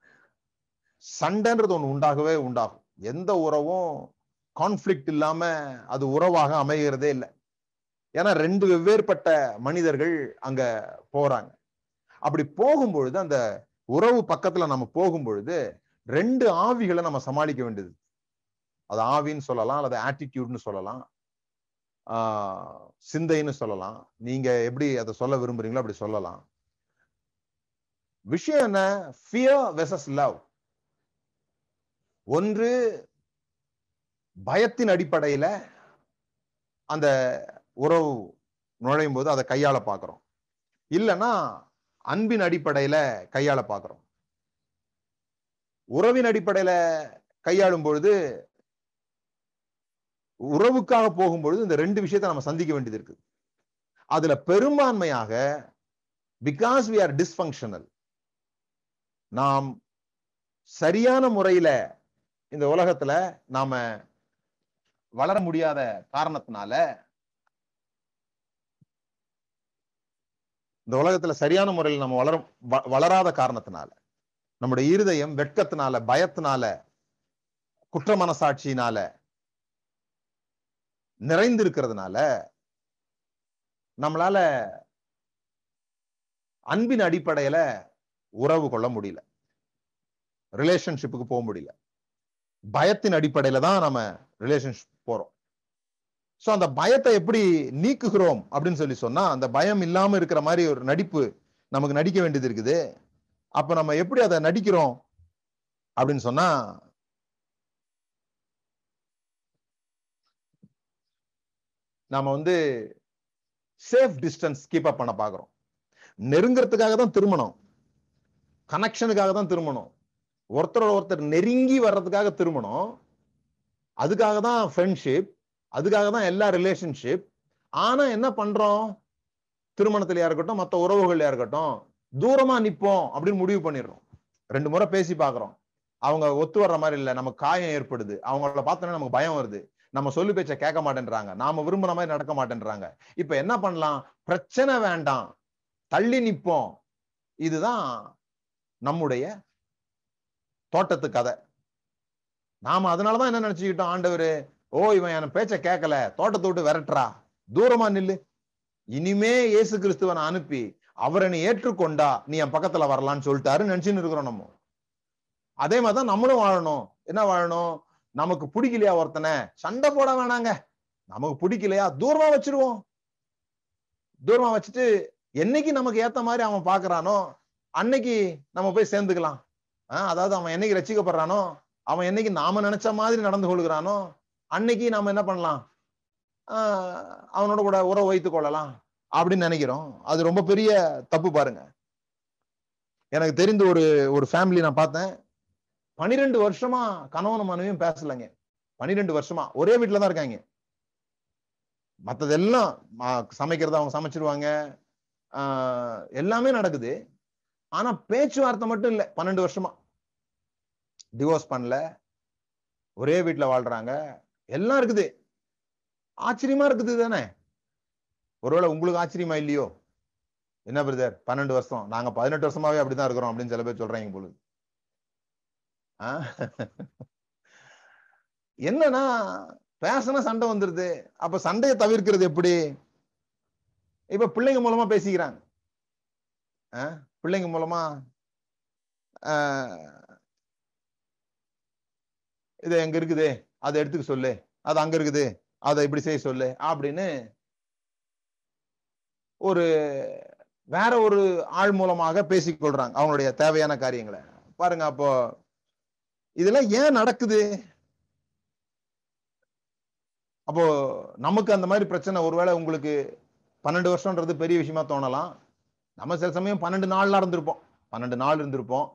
சண்டைன்றது ஒன்று உண்டாகவே உண்டாகும். எந்த உறவும் கான்ஃபிளிக்ட் இல்லாம அது உறவாக அமைகிறதே இல்லை. ஏன்னா ரெண்டு வெவ்வேறுபட்ட மனிதர்கள் அங்க போறாங்க. அப்படி போகும்பொழுது, அந்த உறவு பக்கத்துல நம்ம போகும்பொழுது ரெண்டு ஆவிகளை நம்ம சமாளிக்க வேண்டியது. அது ஆவின்னு சொல்லலாம், அல்லது ஆட்டிடியூட்னு சொல்லலாம், ஆஹ் சிந்தைன்னு சொல்லலாம், நீங்க எப்படி அதை சொல்ல விரும்புறீங்களோ அப்படி சொல்லலாம். விஷயம் என்ன? Fear versus love. ஒன்று பயத்தின் அடிப்படையில அந்த உறவு நுழையும் போது அதை கையாள பாக்குறோம், இல்லைன்னா அன்பின் அடிப்படையில கையாள பாக்குறோம். உறவின் அடிப்படையில கையாளும் பொழுது, உறவுக்காக போகும்பொழுது இந்த ரெண்டு விஷயத்த நம்ம சந்திக்க வேண்டியது இருக்கு. அதுல பெரும்பான்மையாக because we are dysfunctional, நாம் சரியான முறையில இந்த உலகத்துல நாம வளர முடியாத காரணத்தினால, இந்த உலகத்துல சரியான முறையில் நம்ம வளர வளராத காரணத்தினால, நம்முடைய இருதயம் வெட்கத்தினால, பயத்தினால, குற்ற மனசாட்சியினால நிறைந்திருக்கிறதுனால, நம்மளால அன்பின் அடிப்படையில உறவு கொள்ள முடியல, ரிலேஷன்ஷிப்புக்கு போக முடியல. பயத்தின் அடிப்படையில தான் நம்ம ரிலேஷன்ஷிப் போறோம். ஸோ அந்த பயத்தை எப்படி நீக்குகிறோம் அப்படின்னு சொல்லி சொன்னா, அந்த பயம் இல்லாம இருக்கிற மாதிரி ஒரு நடிப்பு நமக்கு நடிக்க வேண்டியது இருக்குது. அப்ப நம்ம எப்படி அதை நடிக்கிறோம் அப்படின்னு சொன்னா, நாம வந்து சேஃப் டிஸ்டன்ஸ் கீப் அப் பண்ண பாக்குறோம். நெருங்கிறதுக்காக தான் திருமணம், கனெக்ஷனுக்காக தான் திருமணம், ஒருத்தரோட ஒருத்தர் நெருங்கி வர்றதுக்காக திருமணம், அதுக்காக தான் ஃப்ரெண்ட்ஷிப், அதுக்காக தான் எல்லா ரிலேஷன்ஷிப். ஆனா என்ன பண்றோம்? திருமணத்திலயா இருக்கட்டும், மற்ற உறவுகள்லயா இருக்கட்டும், தூரமா நிப்போம் அப்படின்னு முடிவு பண்ணிடுறோம். ரெண்டு முறை பேசி பாக்குறோம், அவங்க ஒத்து வர்ற மாதிரி இல்லை, நமக்கு காயம் ஏற்படுது, அவங்கள பார்த்தோன்னா நமக்கு பயம் வருது, நம்ம சொல்லு பேச்ச கேட்க மாட்டேன்றாங்க, நாம விரும்புற மாதிரி நடக்க மாட்டேன்றாங்க. இப்ப என்ன பண்ணலாம்? பிரச்சனை வேண்டாம், தள்ளி நிப்போம். இதுதான் நம்முடைய தோட்டத்து கதை. நாம அதனாலதான் என்ன நினைச்சுக்கிட்டோம், ஆண்டவரு ஓ இவன் என் பேச்ச கேட்கல, தோட்டத்தை விட்டு விரட்டுறா, தூரமா நில்லு, இனிமே இயேசு கிறிஸ்துவனை அனுப்பி அவரை நீ ஏற்றுக்கொண்டா நீ என் பக்கத்துல வரலான்னு சொல்லிட்டாருன்னு நினைச்சுன்னு இருக்கிறோம் நம்ம. அதே மாதிரிதான் நம்மளும் வாழணும். என்ன வாழணும்? நமக்கு பிடிக்கலையா ஒருத்தனை, சண்டை போட வேணாங்க, நமக்கு பிடிக்கலையா தூரமா வச்சிருவோம். தூரமா வச்சுட்டு என்னைக்கு நமக்கு ஏத்த மாதிரி அவன் பாக்குறானோ அன்னைக்கு நம்ம போய் சேர்ந்துக்கலாம். ஆஹ் அதாவது அவன் என்னைக்கு ரசிக்கப்படுறானோ, அவன் என்னைக்கு நாம நினைச்ச மாதிரி நடந்து கொள்கிறானோ அன்னைக்கு நாம என்ன பண்ணலாம், ஆஹ் அவனோட கூட உறவு வைத்துக் கொள்ளலாம் அப்படின்னு நினைக்கிறோம். அது ரொம்ப பெரிய தப்பு. பாருங்க, எனக்கு தெரிந்த ஒரு ஒரு ஃபேமிலி நான் பார்த்தேன், பனிரெண்டு வருஷமா கணவனும் மனைவியும் பேசலைங்க. பனிரெண்டு வருஷமா ஒரே வீட்டுல தான் இருக்காங்க. மற்றதெல்லாம் சமைக்கிறது அவங்க சமைச்சிருவாங்க, ஆஹ் எல்லாமே நடக்குது, ஆனா பேச்சுவார்த்தை மட்டும் இல்லை. பன்னெண்டு வருஷமா டிவோர்ஸ் பண்ணல, ஒரே வீட்டுல வாழ்றாங்க, எல்லாம் இருக்குது. ஆச்சரியமா இருக்குது தானே? ஒருவேளை உங்களுக்கு ஆச்சரியமா இல்லையோ, என்ன பிரதர் பன்னெண்டு வருஷம் நாங்க பதினெட்டு வருஷமாவே அப்படிதான் இருக்கிறோம் அப்படின்னு சில பேர் சொல்றாங்க பொழுது. ஆஹ் என்னன்னா பேசினா சண்டை வந்துருது. அப்ப சண்டையை தவிர்க்கிறது எப்படி? இப்ப பிள்ளைங்க மூலமா பேசிக்கிறாங்க. ஆஹ் பிள்ளைங்க மூலமா இது எங்க இருக்குது, அதை எடுத்துக்க சொல்லு, அது அங்க இருக்குது, அதை இப்படி செய்ய சொல்லு அப்படின்னு ஒரு வேற ஒரு ஆள் மூலமாக பேசிக்கொள்றாங்க அவங்களுடைய தேவையான காரியங்களை. பாருங்க, அப்போ இதெல்லாம் ஏன் நடக்குது? அப்போ நமக்கு அந்த மாதிரி பிரச்சனை ஒருவேளை உங்களுக்கு பன்னெண்டு வருஷம்ன்றது பெரிய விஷயமா தோணலாம். நம்ம சில சமயம் பன்னெண்டு நாள்லாம் இருந்திருப்போம், பன்னெண்டு நாள் இருந்திருப்போம்,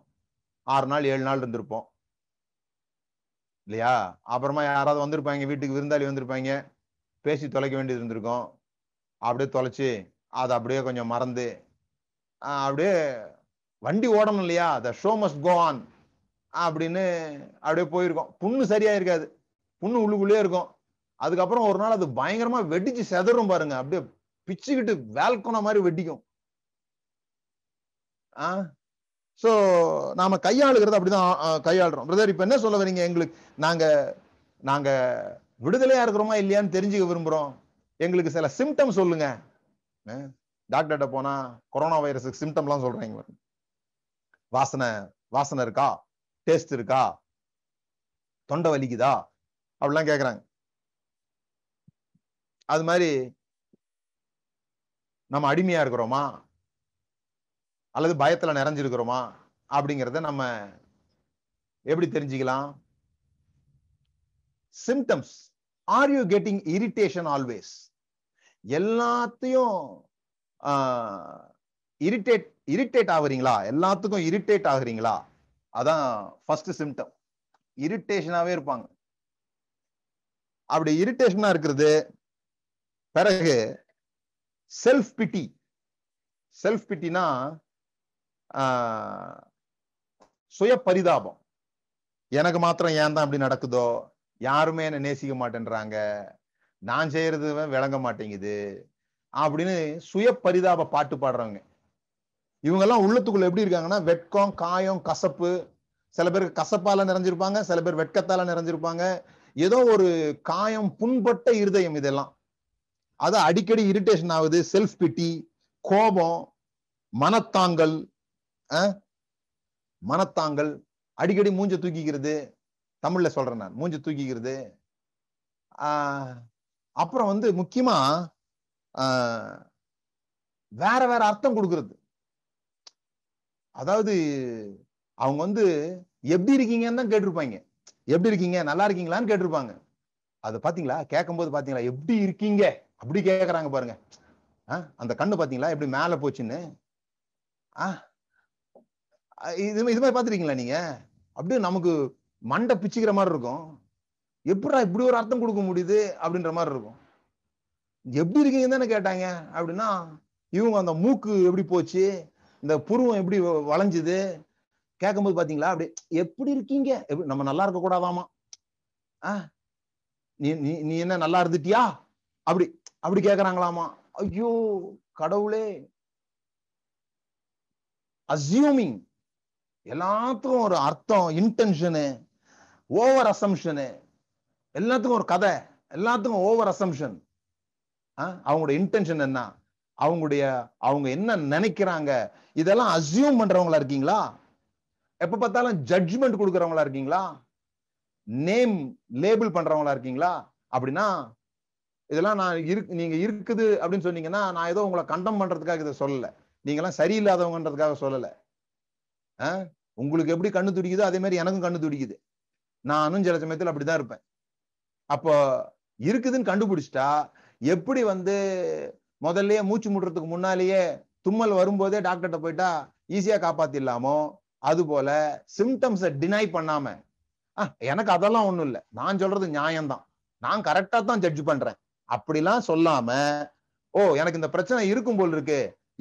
ஆறு நாள் ஏழு நாள் இருந்திருப்போம் இல்லையா? அப்புறமா யாராவது வந்திருப்பாங்க, வீட்டுக்கு விருந்தாளி வந்திருப்பாங்க, பேசி தொலைக்க வேண்டியது இருந்திருக்கோம். அப்படியே தொலைச்சி அதை அப்படியே கொஞ்சம் மறந்து அப்படியே வண்டி ஓடணும் இல்லையா, the show must go on அப்படின்னு அப்படியே போயிருக்கோம். புண்ணு சரியா இருக்காது, புண்ணு உள்ளுக்குள்ளே இருக்கும். அதுக்கப்புறம் ஒரு நாள் அது பயங்கரமா வெடிச்சு செதறும் பாருங்க, அப்படியே பிச்சுக்கிட்டு வேல்கோன மாதிரி வெடிக்கும். ஆஹ் சோ நாம கையாளுகிறது அப்படிதான் கையாளுறோம். பிரதர் இப்ப என்ன சொல்ல வரீங்க? எங்களுக்கு நாங்க நாங்க விடுதலையா இருக்கிறோமா இல்லையான்னு தெரிஞ்சுக்க விரும்புறோம். எங்களுக்கு சில சிம்டம் சொல்லுங்க. டாக்டர்கிட்ட போனா கொரோனா வைரஸுக்கு சிம்டம்லாம் சொல்றாங்க. வாசனை வாசனை இருக்கா, டேஸ்ட் இருக்கா, தொண்டை வலிக்குதா அப்படிலாம் கேக்குறாங்க. அது மாதிரி நம்ம அடிமையா இருக்கிறோமா அல்லது பயத்துல நிறைஞ்சிருக்கிறோமா அப்படிங்கிறத நம்ம எப்படி தெரிஞ்சுக்கலாம்? Symptoms. Are you getting irritation always? எல்லாத்தையும் இரிட்டேட் இரிட்டேட் ஆகுறீங்களா? எல்லாத்துக்கும் இரிட்டேட் ஆகுறீங்களா? அதான் ஃபர்ஸ்ட் சிம்டம். இரிட்டேஷனாவே இருப்பாங்க. அப்படி இரிட்டேஷனா இருக்கிறது. பிறகு செல்ஃப் பிட்டி. செல்ஃப் பிட்டினா சுய பரிதாபம். எனக்கு மாத்திரம் ஏன் தான் அப்படி நடக்குதோ, யாருமே என்னை நேசிக்க மாட்டேன்றாங்க, நான் செய்யறது விளங்க மாட்டேங்குது அப்படின்னு சுய பரிதாப பாட்டு பாடுறவங்க. இவங்கெல்லாம் உள்ளத்துக்குள்ள எப்படி இருக்காங்கன்னா வெட்கம், காயம், கசப்பு. சில பேருக்கு கசப்பால நிறைஞ்சிருப்பாங்க, சில பேர் வெட்கத்தால நிறைஞ்சிருப்பாங்க. ஏதோ ஒரு காயம், புண்பட்ட இருதயம், இதெல்லாம். அது அடிக்கடி இரிட்டேஷன் ஆகுது. செல்ஃப் பிட்டி, கோபம், மனத்தாங்கல். மனத்தாங்கல் அடிக்கடி மூஞ்ச தூக்கிக்கிறது. தமிழ்ல சொல்றேன் நான், மூஞ்ச தூக்கிக்கிறது. ஆஹ் அப்புறம் வந்து முக்கியமா வேற வேற அர்த்தம் கொடுக்கறது. அதாவது அவங்க வந்து எப்படி இருக்கீங்கன்னு தான் கேட்டிருப்பாங்க. எப்படி இருக்கீங்க, நல்லா இருக்கீங்களான்னு கேட்டிருப்பாங்க. அது பாத்தீங்களா, கேட்கும் போது பாத்தீங்களா எப்படி இருக்கீங்க அப்படி கேட்கறாங்க பாருங்க. ஆஹ் அந்த கண்ணு பாத்தீங்களா எப்படி மேல போச்சுன்னு. ஆஹ் இது இது மாதிரி பாத்துருக்கீங்களா நீங்க? அப்படியே நமக்கு மண்டை பிச்சுக்கிற மாதிரி இருக்கும். எப்படா இப்படி ஒரு அர்த்தம் கொடுக்க முடியுது அப்படின்ற மாதிரி இருக்கும். எப்படி இருக்கீங்கன்னு தானே கேட்டாங்க அப்படின்னா இவங்க அந்த மூக்கு எப்படி போச்சு, இந்த புருவம் எப்படி வளைஞ்சுது, கேட்கும்போது பாத்தீங்களா அப்படி எப்படி இருக்கீங்க. எப்படி நம்ம நல்லா இருக்க கூடாதாமா? ஆஹ் நீ நீ என்ன நல்லா இருந்துட்டியா அப்படி அப்படி கேக்குறாங்களாமா. ஐயோ கடவுளே. அசியூமிங். எல்லாத்துக்கும் ஒரு அர்த்தம், இன்டென்ஷனு, ஓவர் அசம்ஷனு. எல்லாத்துக்கும் ஒரு கதை, எல்லாத்துக்கும் ஓவர் அசம்ஷன். அவங்களுடைய இன்டென்ஷன் என்ன, அவங்களுடைய அவங்க என்ன நினைக்கிறாங்க, இதெல்லாம் அசியூம் பண்றவங்களா இருக்கீங்களா? எப்ப பார்த்தாலும் ஜட்ஜ்மெண்ட் கொடுக்கறவங்களா இருக்கீங்களா? நேம் லேபிள் பண்றவங்களா இருக்கீங்களா? அப்படின்னா இதெல்லாம் நான் இருக்கு நீங்க இருக்குது அப்படின்னு சொன்னீங்கன்னா, நான் ஏதோ உங்களை கண்டம் பண்றதுக்காக இதை சொல்லல, நீங்க எல்லாம் சரியில்லாதவங்கன்றதுக்காக சொல்லல. ஆஹ் உங்களுக்கு எப்படி கண்ணு துடிக்குதோ அதே மாதிரி எனக்கும் கண்ணு துடிக்குது. நானும் சில சமயத்துல அப்படிதான் இருப்பேன். அப்போ இருக்குதுன்னு கண்டுபிடிச்சிட்டா எப்படி வந்து முதல்லயே மூச்சு முடுறதுக்கு முன்னாலேயே தும்மல் வரும்போதே டாக்டர்கிட்ட போயிட்டா ஈஸியா காப்பாத்திடலாமோ? அது போல சிம்டம்ஸை டினை பண்ணாம, ஆஹ் எனக்கு அதெல்லாம் ஒண்ணும் இல்லை, நான் சொல்றது நியாயம்தான், நான் கரெக்டா தான் ஜட்ஜ் பண்றேன் அப்படிலாம் சொல்லாம, ஓ எனக்கு இந்த பிரச்சனை இருக்கும் போல் இருக்கு,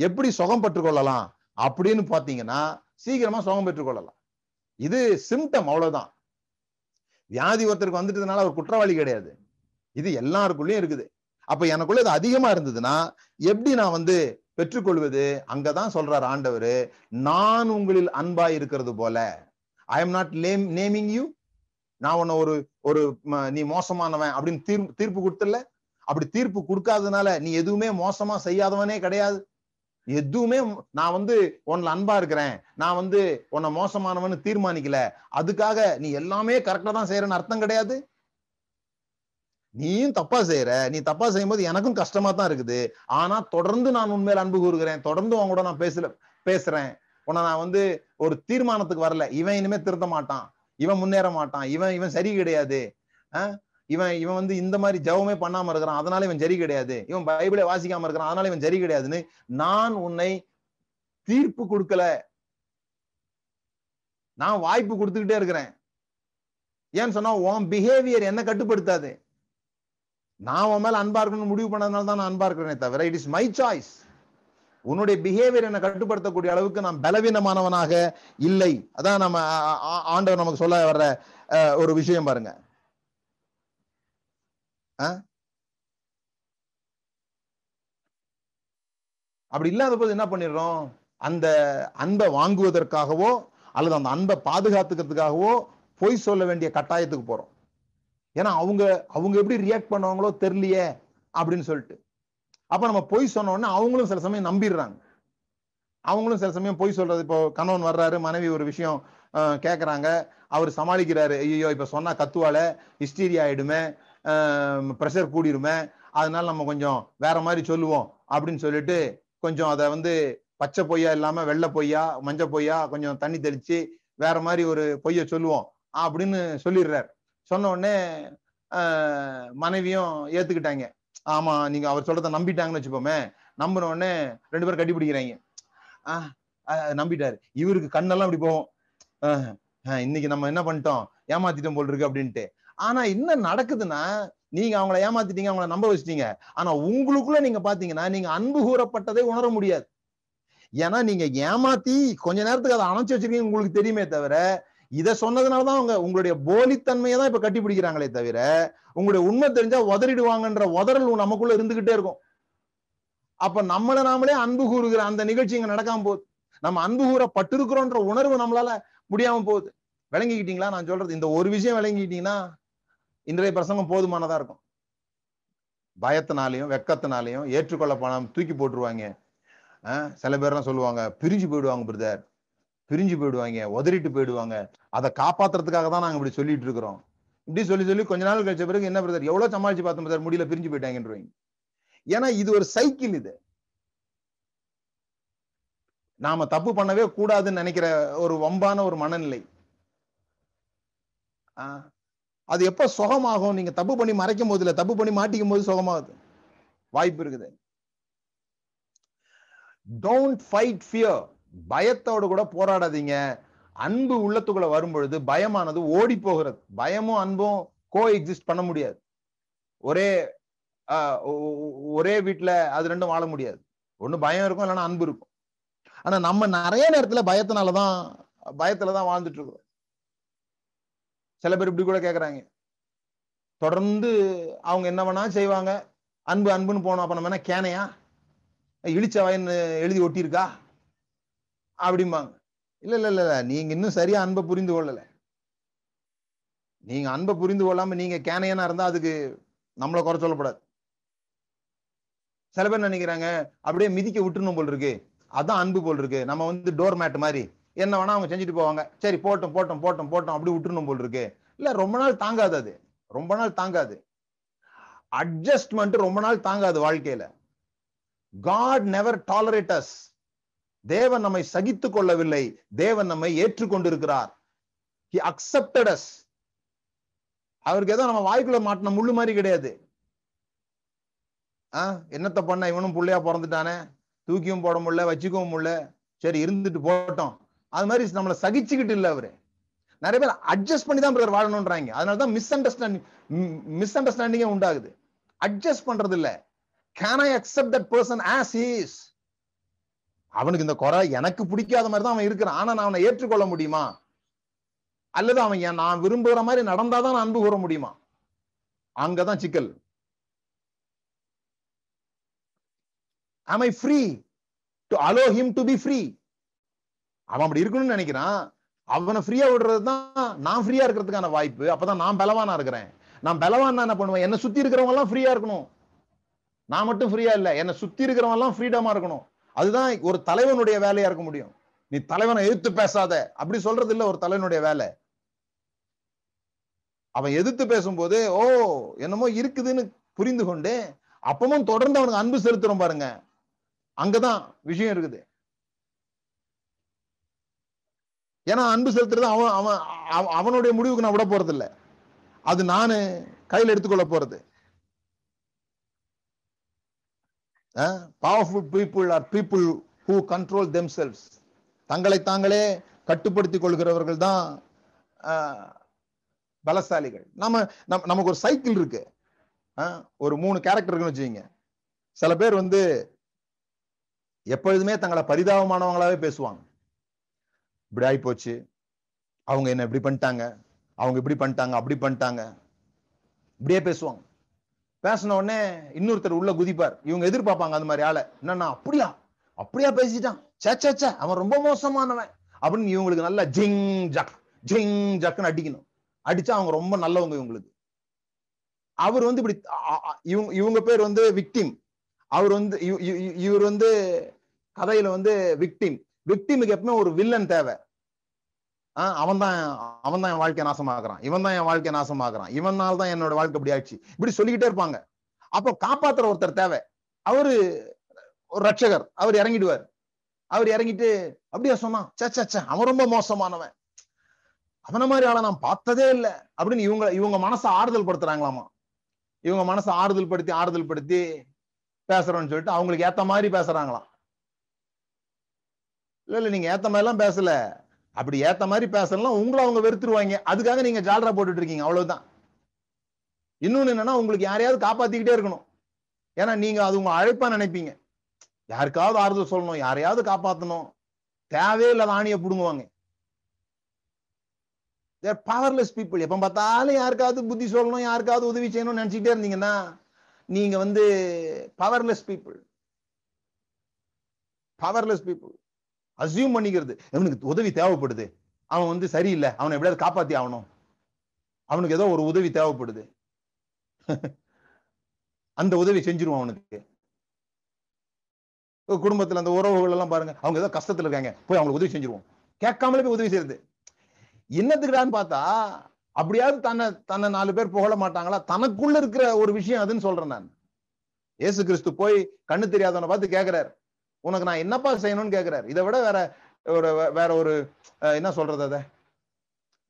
எப்படி சுகம் பெற்றுக்கொள்ளலாம் அப்படின்னு பாத்தீங்கன்னா சீக்கிரமா சுகம் பெற்றுக்கொள்ளலாம். இது சிம்டம், அவ்வளவுதான். வியாதி ஒருத்தருக்கு வந்துட்டதுனால ஒரு குற்றவாளி கிடையாது. இது எல்லாருக்குள்ளயும் இருக்குது. அப்ப எனக்குள்ள இது அதிகமா இருந்ததுன்னா எப்படி நான் வந்து பெற்றுக்கொள்வது. அங்கதான் சொல்றார் ஆண்டவர், நான் உங்களில் அன்பாய் இருக்கிறது போல. I am not naming you, நான் உன்னை ஒரு ஒரு நீ மோசமானவன் அப்படின்னு தீர்ப்பு தீர்ப்பு கொடுத்தல. அப்படி தீர்ப்பு கொடுக்காததுனால நீ எதுவுமே மோசமா செய்யாதவனே கிடையாது. எதுவுமே நான் வந்து உன்னை அன்பா இருக்கிறேன், நான் வந்து உன்னை மோசமானவன்னு தீர்மானிக்கல, அதுக்காக நீ எல்லாமே கரெக்டா தான் செய்யறன்னு அர்த்தம் கிடையாது. நீயும் தப்பா செய்யற, நீ தப்பா செய்யும்போது எனக்கும் கஷ்டமா தான் இருக்குது, ஆனா தொடர்ந்து நான் உண்மையில அன்பு கூறுகிறேன், தொடர்ந்து உன் கூட நான் பேசல பேசுறேன், உன்னை நான் வந்து ஒரு தீர்மானத்துக்கு வரல, இவன் இனிமே திருத்த மாட்டான், இவன் முன்னேற மாட்டான், இவன் இவன் சரி கிடையாது, ஆஹ் இவன் இவன் வந்து இந்த மாதிரி ஜபமே பண்ணாம இருக்கிறான் அதனால இவன் சரி கிடையாது, இவன் பைபிளை வாசிக்காம இருக்கிறான் அதனால இவன் சரி கிடையாதுன்னு நான் உன்னை தீர்ப்பு கொடுக்கல, நான் வாய்ப்பு கொடுத்துக்கிட்டே இருக்கிறேன். ஏன்னு சொன்னா உன் பிஹேவியர் என்ன கட்டுப்படுத்தாது, நான் உன் மேல அன்பா இருக்கணும்னு முடிவு பண்ணதுனால தான் நான் அன்பா இருக்கிறேனே தவிர இட் இஸ் மை சாய்ஸ். உன்னுடைய பிஹேவியர் என்னை கட்டுப்படுத்தக்கூடிய அளவுக்கு நான் பலவீனமானவனாக இல்லை. அதான் நம்ம ஆண்டவர் நமக்கு சொல்ல வர்ற ஒரு விஷயம் பாருங்க. அப்படி இல்லாத போது என்ன பண்ணிடுறோம், அந்த அன்பை வாங்குவதற்காகவோ அல்லது அந்த அன்பை பாதுகாத்துக்கிறதுக்காகவோ பொய் சொல்ல வேண்டிய கட்டாயத்துக்கு போறோம். ஏன்னா அவங்க அவங்க எப்படி ரியாக்ட் பண்ணுவாங்களோ தெரியலையே அப்படின்னு சொல்லிட்டு அப்ப நம்ம பொய் சொன்னோம்னா அவங்களும் சில சமயம் நம்பிடுறாங்க. அவங்களும் சில சமயம் பொய் சொல்றது, இப்போ கணவன் வர்றாரு, மனைவி ஒரு விஷயம் கேட்கறாங்க, அவர் சமாளிக்கிறாரு, ஐயோ இப்ப சொன்னா கத்துவால ஹிஸ்டீரியா ஆயிடுமே, ப்ரெஷர் கூடிடுமே, அதனால நம்ம கொஞ்சம் வேற மாதிரி சொல்லுவோம் அப்படின்னு சொல்லிட்டு கொஞ்சம் அதை வந்து பச்சை பொய்யா இல்லாம வெள்ளை பொய்யா மஞ்ச பொய்யா கொஞ்சம் தண்ணி தெளிச்சு வேற மாதிரி ஒரு பொய்ய சொல்லுவோம் அப்படின்னு சொல்லிடுறாரு. சொன்ன உடனே மனைவியும் ஏத்துக்கிட்டாங்க, ஆமா நீங்க அவர் சொல்றத நம்பிட்டாங்கன்னு வச்சுப்போமே, நம்பின உடனே ரெண்டு பேரும் கட்டி பிடிக்கிறாங்க. ஆஹ் நம்பிட்டாரு, இவருக்கு கண்ணெல்லாம் இப்படி போவோம், இன்னைக்கு நம்ம என்ன பண்ணிட்டோம் ஏமாத்திட்டோம் போல் இருக்கு அப்படின்ட்டு. ஆனா என்ன நடக்குதுன்னா, நீங்க அவங்கள ஏமாத்திட்டீங்க, அவங்கள நம்ப வச்சிட்டீங்க, ஆனா உங்களுக்குள்ள நீங்க பாத்தீங்கன்னா நீங்க அன்பு கூறப்பட்டதை உணர முடியாது. ஏன்னா நீங்க ஏமாத்தி கொஞ்ச நேரத்துக்கு அதை அணைச்சு வச்சிருக்கீங்க உங்களுக்கு தெரியுமே தவிர, இதை சொன்னதுனாலதான் அவங்க உங்களுடைய போலித்தன்மையை தான் இப்ப கட்டி பிடிக்கிறாங்களே தவிர, உங்களுடைய உண்மை தெரிஞ்சா உதறிடுவாங்கன்ற உதறல் நமக்குள்ள இருந்துகிட்டே இருக்கும். அப்ப நம்மள நாமளே அன்பு கூறுகிற அந்த நிகழ்ச்சி இங்க நடக்காம போகுது, நம்ம அன்பு கூறப்பட்டிருக்கிறோன்ற உணர்வு நம்மளால முடியாம போகுது. விளங்கிக்கிட்டீங்களா நான் சொல்றது? இந்த ஒரு விஷயம் விளங்கிக்கிட்டீங்கன்னா இன்றைய பிரசங்கம் போதுமானதா இருக்கும். பயத்தினாலையும் வெக்கத்தினாலையும் ஏற்றுக்கொள்ள பணம் தூக்கி போட்டுருவாங்க. ஆஹ் சில பேர்லாம் சொல்லுவாங்க பிரிஞ்சு போயிடுவாங்க பிரதர், பிரிஞ்சு போயிடுவாங்க, உதறிட்டு போயிடுவாங்க, அதை காப்பாத்துறதுக்காக தான் நாங்க இப்படி சொல்லிட்டு இருக்கிறோம். இப்படி சொல்லி சொல்லி கொஞ்ச நாள் கழிச்ச பிறகு என்ன பிரதர் எவ்வளவு சமாளிச்சு பார்த்தோம் பிரதர், முடியல பிரிஞ்சு போயிட்டாங்கன்றவங்க. ஏன்னா இது ஒரு சைக்கிள், இது நாம தப்பு பண்ணவே கூடாதுன்னு நினைக்கிற ஒரு வம்பான ஒரு மனநிலை. ஆஹ் அது எப்ப சுகமாகும், நீங்க தப்பு பண்ணி மறைக்கும் போது இல்ல, தப்பு பண்ணி மாட்டிக்கும் போது சுகமாகுது வாய்ப்பு இருக்குது. Don't fight fear. பயத்தோடு கூட போராடாதீங்க. அன்பு உள்ளத்துக்குள்ள வரும்பொழுது பயமானது ஓடி போகிறது. பயமும் அன்பும் கோ எக்ஸிஸ்ட் பண்ண முடியாது. ஒரே ஆஹ் ஒரே வீட்டுல அது ரெண்டும் வாழ முடியாது. ஒண்ணு பயம் இருக்கும், இல்லைன்னா அன்பு இருக்கும். ஆனா நம்ம நிறைய நேரத்துல பயத்தினாலதான் பயத்துலதான் வாழ்ந்துட்டு இருக்கிறோம். சில பேர் இப்படி கூட கேட்கறாங்க, தொடர்ந்து அவங்க என்ன வேணா செய்வாங்க, அன்பு அன்புன்னு போனோம், அப்ப நம்ம என்ன கேனையா இழிச்ச வாயின்னு எழுதி ஒட்டியிருக்கா அப்படிம்பாங்க. இல்ல இல்ல இல்ல நீங்க இன்னும் சரியா அன்பை புரிந்து கொள்ளல. நீங்க அன்பை புரிந்து கொள்ளாம நீங்க கேனையனா இருந்தா அதுக்கு நம்மளை குறை சொல்லப்படாது. சில பேர் நினைக்கிறாங்க அப்படியே மிதிக்க விட்டுணும் போல் இருக்கு, அதான் அன்பு போல் இருக்கு, நம்ம வந்து டோர் மேட் மாதிரி என்ன வேணா அவங்க செஞ்சுட்டு போவாங்க, சரி போட்டோம் போட்டோம் போட்டோம் போட்டோம் அப்படி விட்டுணும் போல் இருக்கு. இல்ல, ரொம்ப நாள் தாங்காது, அது ரொம்ப நாள் தாங்காது. அட்ஜஸ்ட்மெண்ட் ரொம்ப நாள் தாங்காது வாழ்க்கையில. God never tolerate us. தேவன் நம்மை சகித்துக் கொள்ளவில்லை, தேவன் நம்மை ஏற்றுக்கொண்டிருக்கிறார். He accepted us. அவருக்கு ஏதோ நம்ம வாய்க்குள்ள மாட்டின முள்ளு மாதிரி கிடையாது. ஆஹ் என்னத்த பண்ண, இவனும் புள்ளையா பிறந்துட்டானே, தூக்கியும் போட முடியல, வச்சுக்கவும் முடியல, சரி இருந்துட்டு போட்டோம், அது மாதிரி நம்மளை சகிச்சுக்கிட்டு இல்லை அவரு. நிறைய பேர் அட்ஜஸ்ட் பண்ணி தான் பிரதர் வாழணும்ன்றாங்க. அதனாலதான் மிஸ் அண்டர்ஸ்டாண்டிங் மிஸ் அண்டர்ஸ்டாண்டிங்கே உண்டாகுது. அட்ஜஸ்ட் பண்றது இல்லை. Can I accept that person as he is? அவனுக்கு இந்த குறை எனக்கு பிடிக்காத மாதிரி தான் அவன் இருக்கிறான், ஆனா நான் அவனை ஏற்றுக்கொள்ள முடியுமா, அல்லது அவன் நான் விரும்புகிற மாதிரி நடந்தாதான் நான் அன்பு கூற முடியுமா? அங்கதான் சிக்கல். Am I free? to allow him to be free. அவன் அப்படி இருக்கணும்னு நினைக்கிறான். அவனை ஃப்ரீயா விடுறதுதான் நான் ஃப்ரீயா இருக்கிறதுக்கான வாய்ப்பு. அப்பதான் நான் பலவானா இருக்கிறேன். நான் பலவானா என்ன பண்ணுவேன், என்னை சுத்தி இருக்கிறவங்க எல்லாம் ஃப்ரீயா இருக்கணும். நான் மட்டும் ஃப்ரீயா இல்லை, என்னை சுத்தி இருக்கிறவங்க எல்லாம் ஃப்ரீடமா இருக்கணும். அதுதான் ஒரு தலைவனுடைய வேலையா இருக்க முடியும். நீ தலைவனை எதிர்த்து பேசாத அப்படி சொல்றது இல்ல ஒரு தலைவனுடைய வேலை. அவன் எதிர்த்து பேசும்போது ஓ என்னமோ இருக்குதுன்னு புரிந்து கொண்டு அப்பமும் தொடர்ந்து அவனுக்கு அன்பு செலுத்துறோம் பாருங்க, அங்கதான் விஷயம் இருக்குது. ஏன்னா அன்பு செலுத்துறது அவன் அவன் அவனுடைய முடிவுக்கு நான் விட போறது இல்லை, அது நானு கையில் எடுத்துக்கொள்ள போறது. Powerful people are people who control themselves. தங்களை தாங்களே கட்டுப்படுத்திக் கொள்கிறவர்கள் தான் பலசாலிகள். நம்ம நமக்கு ஒரு சைக்கிள் இருக்கு, ஒரு மூணு கேரக்டர் இருக்குன்னு வச்சுக்கீங்க. சில பேர் வந்து எப்பொழுதுமே தங்களை பரிதாபமானவங்களாவே பேசுவாங்க. இப்படி ஆகி போச்சு, அவங்க என்ன இப்படி பண்ணிட்டாங்க, அவங்க இப்படி பண்ணிட்டாங்க, அப்படி பண்ணிட்டாங்க, இப்படியே பேசுவாங்க. பேசின உடனே இன்னொருத்தர் உள்ள குதிப்பார். இவங்க எதிர்பார்ப்பாங்க அந்த மாதிரி ஆளை, என்னன்னா அப்படியா அப்படியா பேசிட்டான், சேச்சேச்சே அவன் ரொம்ப மோசமானவன் அப்படின்னு இவங்களுக்கு நல்லா ஜிங் ஜக் ஜிங் ஜக்குன்னு அடிக்கணும். அடிச்சா அவங்க ரொம்ப நல்லவங்க. இவங்களுக்கு அவர் வந்து இப்படி இவங்க இவங்க பேர் வந்து விக்டிம். அவர் வந்து இவர் வந்து கதையில வந்து விக்டிம். விக்டிமுக்கு எப்பவுமே ஒரு வில்லன் தேவை. ஆஹ் அவன் தான் அவன் தான் என் வாழ்க்கையை நாசமாக்குறான், இவன் தான் என் வாழ்க்கையை நாசமாக்குறான், இவனால தான் என்னோட வாழ்க்கை இப்படி ஆயிடுச்சு இப்படி சொல்லிக்கிட்டே இருப்பாங்க. அப்போ காப்பாத்துற ஒருத்தர் தேவை. அவரு ஒரு ரட்சகர், அவர் இறங்கிடுவார். அவர் இறங்கிட்டு அப்படியே சொன்னான், சச்சா அவன் ரொம்ப மோசமானவன், அவன மாதிரி ஆள நான் பார்த்ததே இல்லை அப்படின்னு இவங்க இவங்க மனசை ஆறுதல் படுத்துறாங்களாமா. இவங்க மனசை ஆறுதல் படுத்தி ஆறுதல் படுத்தி பேசுறோம்னு சொல்லிட்டு அவங்களுக்கு ஏத்த மாதிரி பேசுறாங்களாம். இல்ல இல்ல நீங்க ஏத்த மாதிரி எல்லாம் பேசல, அப்படி ஏத்த மாதிரி பேசலாம் உங்களை அவங்க வெறுத்துருவாங்க, அதுக்காக நீங்க ஜால்ரா போட்டுட்டு இருக்கீங்க அவ்வளவுதான். இன்னொன்னு என்னன்னா உங்களுக்கு யாரையாவது காப்பாத்திக்கிட்டே இருக்கணும். ஏன்னா நீங்க அது உங்க அழைப்பா நினைப்பீங்க, யாருக்காவது ஆறுதல் சொல்லணும், யாரையாவது காப்பாத்தணும். தேவையில்லாத ஆணியை புடுங்குவாங்க. தேர் பவர்லெஸ் பீப்புள். எப்ப பார்த்தாலும் யாருக்காவது புத்தி சொல்லணும், யாருக்காவது உதவி செய்யணும்னு நினைச்சுக்கிட்டே இருந்தீங்கன்னா நீங்க வந்து powerless people. Powerless people assume பண்ணிக்கிறது, அவனுக்கு உதவி தேவைப்படுது, அவன் வந்து சரியில்லை, அவனை எப்படியாவது காப்பாத்தி ஆகணும், அவனுக்கு ஏதோ ஒரு உதவி தேவைப்படுது, அந்த உதவி செஞ்சிருவான். அவனுக்கு குடும்பத்துல அந்த உறவுகள் எல்லாம் பாருங்க, அவங்க ஏதோ கஷ்டத்துல இருக்காங்க, போய் அவங்களுக்கு உதவி செஞ்சிருவோம். கேட்காமலே போய் உதவி செய்யறது என்னத்துக்குறான்னு பார்த்தா அப்படியாவது தன்னை தன்னை நாலு பேர் புகழ மாட்டாங்களா, தனக்குள்ள இருக்கிற ஒரு விஷயம் அதுன்னு சொல்றேன் நான். ஏசு கிறிஸ்து போய் கண்ணு தெரியாதவனை பார்த்து கேட்கிறார், உனக்கு நான் என்னப்பா செய்யணும்னு கேட்கிறார். இதை விட வேற ஒரு வேற ஒரு என்ன சொல்றது, அதை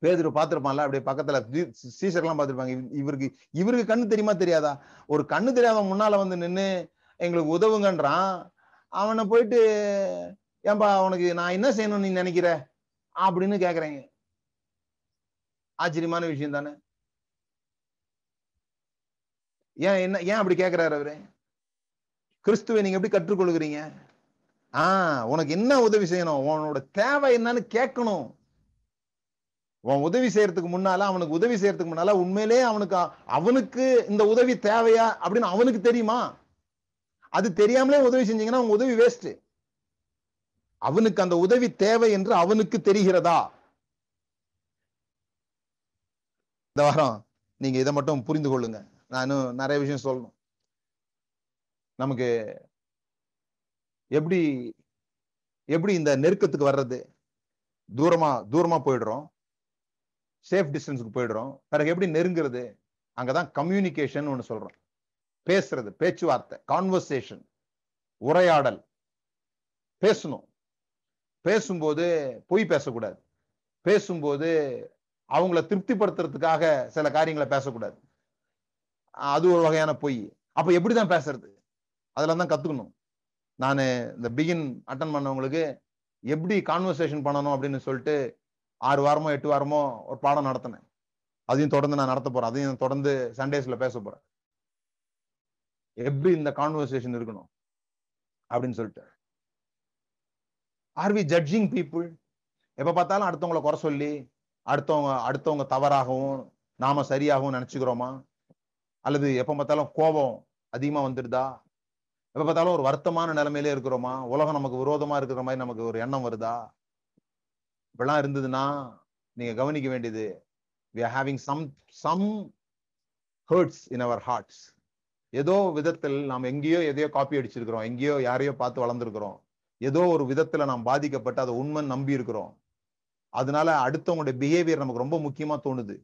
பேதுரு பார்த்திருப்பான்ல, அப்படியே பக்கத்துல சீசர்லாம் பார்த்திருப்பாங்க. இவருக்கு இவருக்கு கண்ணு தெரியுமா தெரியாதா, ஒரு கண்ணு தெரியாதவன் முன்னால வந்து நின்று எங்களுக்கு உதவுங்கன்றான். அவனை போயிட்டு ஏன்பா அவனுக்கு நான் என்ன செய்யணும்னு நீ நினைக்கிற அப்படின்னு கேட்கறீங்க. ஆச்சரியமான விஷயம் தானே. ஏன் என்ன ஏன் அப்படி கேட்கிறாரு அவரு? கிறிஸ்துவை நீங்க எப்படி கற்றுக்கொள்கிறீங்க? ஆஹ் உனக்கு என்ன உதவி செய்யணும், உனோட தேவை என்னன்னு கேட்கணும். உன் உதவி செய்யறதுக்கு முன்னால, அவனுக்கு உதவி செய்யறதுக்கு முன்னால உண்மையிலே அவனுக்கு அவனுக்கு இந்த உதவி தேவையா அப்படின்னு அவனுக்கு தெரியுமா? அது தெரியாமலே உதவி செஞ்சீங்கன்னா உங்க உதவி வேஸ்ட். அவனுக்கு அந்த உதவி தேவை என்று அவனுக்கு தெரிகிறதா? இந்த வாரம் நீங்க இதை மட்டும் புரிந்து கொள்ளுங்க. நானும் நிறைய விஷயம் சொல்லணும். நமக்கு எப்படி எப்படி இந்த நெருக்கத்துக்கு வர்றது, தூரமா தூரமா போயிடுறோம், சேஃப் டிஸ்டன்ஸுக்கு போயிடுறோம், பிறகு எப்படி நெருங்கிறது? அங்கதான் கம்யூனிகேஷன் ஒன்று சொல்றோம். பேசுறது, பேச்சுவார்த்தை, கான்வர்சேஷன், உரையாடல். பேசணும். பேசும்போது பொய் பேசக்கூடாது. பேசும்போது அவங்கள திருப்திப்படுத்துறதுக்காக சில காரியங்களை பேசக்கூடாது, அது ஒரு வகையான பொய். அப்ப எப்படிதான் பேசுறது, அதெல்லாம் தான் கத்துக்கணும். நான் இந்த பிகின் அட்டன் பண்ணவங்களுக்கு எப்படி கான்வர்சேஷன் பண்ணணும் அப்படின்னு சொல்லிட்டு ஆறு வாரமோ எட்டு வாரமோ ஒரு பாடம் நடத்தினேன். அதையும் தொடர்ந்து நான் நடத்த போறேன். அதையும் தொடர்ந்து சண்டேஸ்ல பேச போறேன், எப்படி இந்த கான்வர்சேஷன் இருக்கணும் அப்படின்னு சொல்லிட்டு. Are we judging people? எப்ப பார்த்தாலும் அடுத்தவங்களை குறை சொல்லி அடுத்தவங்க அடுத்தவங்க தவறாகவும் நாம சரியாகவும் நினைச்சுக்கிறோமா? அல்லது எப்ப பார்த்தாலும் கோபம் அதிகமா வந்துடுதா? எப்ப பார்த்தாலும் ஒரு வருத்தமான நிலைமையிலே இருக்கிறோமா? உலகம் நமக்கு விரோதமா இருக்கிற மாதிரி நமக்கு ஒரு எண்ணம் வருதா? இப்பெல்லாம் இருந்ததுன்னா நீங்க கவனிக்க வேண்டியது, we are having some some hurts in our hearts. ஏதோ விதத்தில் நாம் எங்கேயோ எதையோ காப்பி அடிச்சிருக்கிறோம், எங்கேயோ யாரையோ பார்த்து வளர்ந்துருக்கிறோம், ஏதோ ஒரு விதத்துல நாம் பாதிக்கப்பட்டு அதை உண்மை நம்பி இருக்கிறோம். அதனால அடுத்தவங்களுடைய பிஹேவியர் நமக்கு ரொம்ப முக்கியமா தோணுது.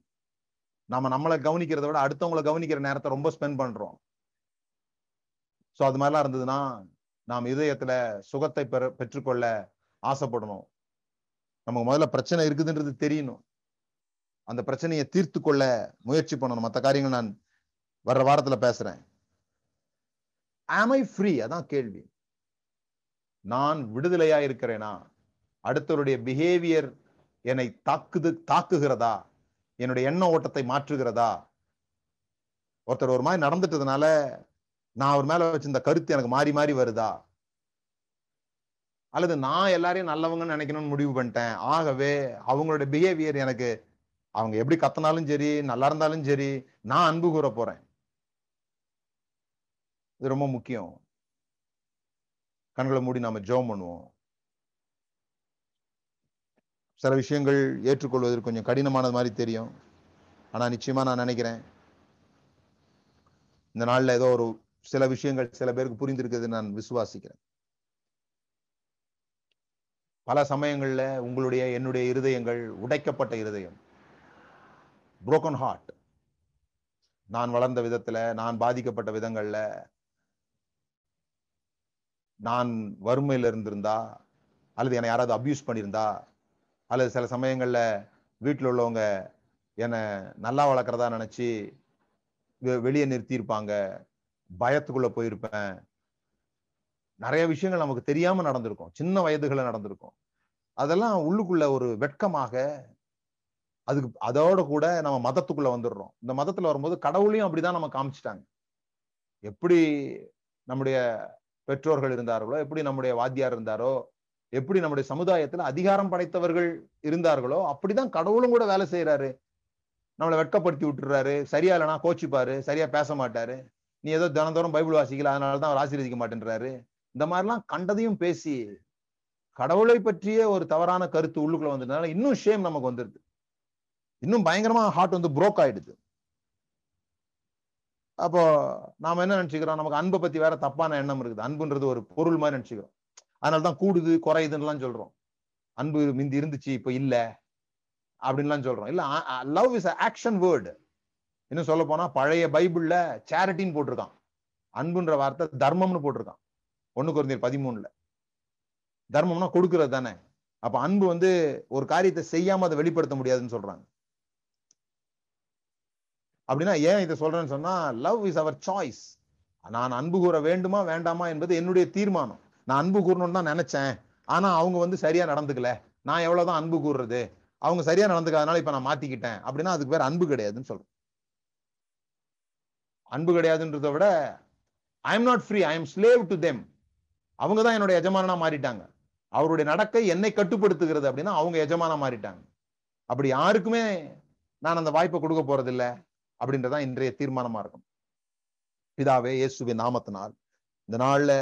நம்ம நம்மளை கவனிக்கிறத விட அடுத்தவங்களை கவனிக்கிற நேரத்தை ரொம்ப ஸ்பெண்ட் பண்றோம். ஸோ அது மாதிரிலாம் இருந்ததுன்னா நாம் இதயத்துல சுகத்தை பெற பெற்றுக்கொள்ள ஆசைப்படணும். நமக்கு முதல்ல பிரச்சனை இருக்குதுன்றது தெரியணும், அந்த பிரச்சனையை தீர்த்து கொள்ள முயற்சி பண்ணணும். மற்ற காரியங்கள் நான் வர்ற வாரத்துல பேசுறேன். am I free? அதான் கேள்வி. நான் விடுதலையா இருக்கிறேனா? அடுத்தவருடைய பிஹேவியர் என்னை தாக்குது தாக்குகிறதா? என்னுடைய எண்ண ஓட்டத்தை மாற்றுகிறதா? ஒருத்தர் ஒரு மாதிரி நடந்துட்டதுனால நான் ஒரு மேல வச்சிருந்த கருத்து எனக்கு மாறி மாறி வருதா? அல்லது நான் எல்லாரையும் நல்லவங்கன்னு நினைக்கணும்னு முடிவு பண்ணிட்டேன், ஆகவே அவங்களுடைய பிஹேவியர் எனக்கு, அவங்க எப்படி கத்தினாலும் சரி நல்லா இருந்தாலும் சரி நான் அன்பு கூற போறேன். இது ரொம்ப முக்கியம். கண்களை மூடி நாம ஜெபம் பண்ணுவோம். சில விஷயங்கள் ஏற்றுக்கொள்வதற்கு கொஞ்சம் கடினமானது மாதிரி தெரியும், ஆனா நிச்சயமா நான் நினைக்கிறேன் இந்த நாள்ல ஏதோ ஒரு சில விஷயங்கள் சில பேருக்கு புரிந்திருக்கிறது நான் விசுவாசிக்கிறேன். பல சமயங்கள்ல உங்களுடைய என்னுடைய இருதயங்கள் உடைக்கப்பட்ட இருதயம், broken heart. நான் வளர்ந்த விதத்துல, நான் பாதிக்கப்பட்ட விதங்கள்ல, நான் வறுமையில இருந்திருந்தா, அல்லது என்னை யாராவது அபியூஸ் பண்ணியிருந்தா, அல்லது சில சமயங்கள்ல வீட்டில் உள்ளவங்க என்னை நல்லா வளர்க்குறதா நினைச்சு வெளியே நிறுத்தியிருப்பாங்க, பயத்துக்குள்ள போயிருப்பேன். நிறைய விஷயங்கள் நமக்கு தெரியாம நடந்திருக்கும், சின்ன வயதுகளை நடந்திருக்கும். அதெல்லாம் உள்ளுக்குள்ள ஒரு வெட்கமாக, அதுக்கு அதோட கூட நம்ம மதத்துக்குள்ள வந்துடுறோம். இந்த மதத்துல வரும்போது கடவுளையும் அப்படிதான் நம்ம காமிச்சிட்டாங்க. எப்படி நம்முடைய பெற்றோர்கள் இருந்தார்களோ, எப்படி நம்முடைய வாத்தியார் இருந்தாரோ, எப்படி நம்முடைய சமுதாயத்துல அதிகாரம் படைத்தவர்கள் இருந்தார்களோ, அப்படிதான் கடவுளும் கூட வேலை செய்யறாரு. நம்மளை வெட்கப்படுத்தி விட்டுறாரு, சரியா இல்லைன்னா கோச்சிப்பாரு, சரியா பேச மாட்டாரு, நீ ஏதோ தினந்தோறும் பைபிள் வாசிக்கல அதனாலதான் அவர் ஆசீர்வதிக்க மாட்டேன்றாரு. இந்த மாதிரிலாம் கண்டதையும் பேசி கடவுளை பற்றிய ஒரு தவறான கருத்து உள்ளுக்குள்ள வந்ததுனால இன்னும் ஷேம் நமக்கு வந்துருது, இன்னும் பயங்கரமா ஹார்ட் வந்து புரோக் ஆயிடுது. அப்போ நாம என்ன நினைச்சுக்கிறோம், நமக்கு அன்பை பத்தி வேற தப்பான எண்ணம் இருக்குது. அன்புன்றது ஒரு பொருள் மாதிரி நினைச்சுக்கிறோம், அதனாலதான் கூடுது குறையுதுன்னுலாம் சொல்றோம். அன்பு மிந்தி இருந்துச்சு இப்ப இல்ல அப்படின்லாம் சொல்றோம். இல்ல, லவ் இஸ் ஆக்ஷன் வேர்டு. இன்னும் சொல்ல போனா பழைய பைபிள்ல சேரிட்டின்னு போட்டிருக்கான், அன்புன்ற வார்த்தை தர்மம்னு போட்டிருக்கான். ஒண்ணு கொரிந்தியர் பதிமூணுல தர்மம்னா கொடுக்கறது தானே. அப்ப அன்பு வந்து ஒரு காரியத்தை செய்யாம அதை வெளிப்படுத்த முடியாதுன்னு சொல்றாங்க. அப்படின்னா ஏன் இதை சொல்றேன்னு சொன்னா, லவ் இஸ் அவர் சாய்ஸ். நான் அன்பு கூற வேண்டுமா வேண்டாமா என்பது என்னுடைய தீர்மானம். நான் அன்பு கூறணும்னு தான் நினைச்சேன், ஆனா அவங்க வந்து சரியா நடந்துக்கல, நான் எவ்வளவுதான் அன்பு கூறுறது, அவங்க சரியா நடந்துக்காதனால இப்ப நான் மாத்திக்கிட்டேன் அப்படின்னா அதுக்கு பேர் அன்பு கிடையாதுன்னு சொல்றேன். அன்பு கிடையாதுன்றத விட I am not free, I am slave to them. அவங்க தான் என்னுடைய எஜமானா மாறிட்டாங்க, அவருடைய நடக்கை என்னை கட்டுப்படுத்துகிறது அப்படின்னா அவங்க எஜமானா மாறிட்டாங்க. அப்படி யாருக்குமே நான் அந்த வாய்ப்பை கொடுக்க போறதில்லை அப்படின்றதான் இன்றைய தீர்மானமா இருக்கும். பிதாவே இயேசுவின் நாமத்தினால் இந்த நாள்ல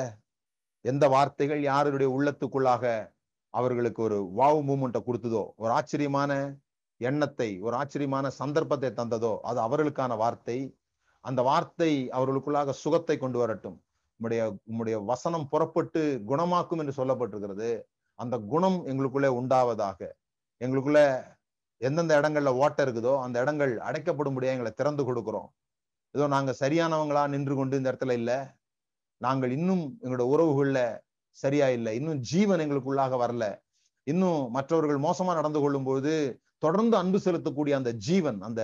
எந்த வார்த்தைகள் யாருடைய உள்ளத்துக்குள்ளாக அவர்களுக்கு ஒரு வாவ் மூமெண்ட்டை கொடுத்ததோ, ஒரு ஆச்சரியமான எண்ணத்தை, ஒரு ஆச்சரியமான சந்தர்ப்பத்தை தந்ததோ, அது அவர்களுக்கான வார்த்தை. அந்த வார்த்தை அவர்களுக்குள்ளாக சுகத்தை கொண்டு வரட்டும். உம்முடைய உம்முடைய வசனம் புறப்பட்டு குணமாக்கும் என்று சொல்லப்பட்டிருக்கிறது. அந்த குணம் எங்களுக்குள்ளே உண்டாவதாக. எங்களுக்குள்ள எந்தெந்த இடங்கள்ல ஓட்ட இருக்குதோ அந்த இடங்கள் அடைக்கப்படும்படியா எங்களை திறந்து கொடுக்குறோம். ஏதோ நாங்க சரியானவங்களா நின்று கொண்டு இந்த இடத்துல இல்ல, நாங்கள் இன்னும் எங்களோட உறவுகள்ல சரியா இல்லை, இன்னும் ஜீவன் எங்களுக்குள்ளாக வரல, இன்னும் மற்றவர்கள் மோசமா நடந்து கொள்ளும் போது தொடர்ந்து அன்பு செலுத்தக்கூடிய அந்த ஜீவன், அந்த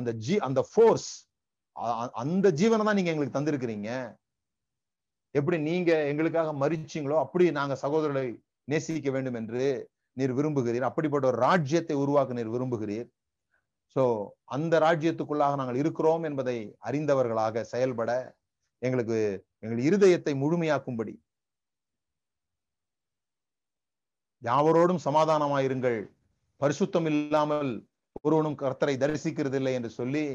அந்த ஜீ அந்த ஃபோர்ஸ், அந்த ஜீவனை தான் நீங்க எங்களுக்கு தந்திருக்கிறீங்க. எப்படி நீங்க எங்களுக்காக மறிச்சீங்களோ அப்படி நாங்க சகோதரரை நேசிக்க வேண்டும் என்று நீர் விரும்புகிறீர். அப்படிப்பட்ட ஒரு ராஜ்யத்தை உருவாக்க நீர் விரும்புகிறீர். சோ அந்த ராஜ்யத்துக்குள்ளாக நாங்கள் இருக்கிறோம் என்பதை அறிந்தவர்களாக செயல்பட எங்களுக்கு எங்கள் இருதயத்தை முழுமையாக்கும்படி, யாவரோடும் சமாதானமாயிருங்கள், பரிசுத்தம் இல்லாமல் ஒருவனும் கர்த்தரை தரிசிக்கிறதில்லை என்று சொல்லி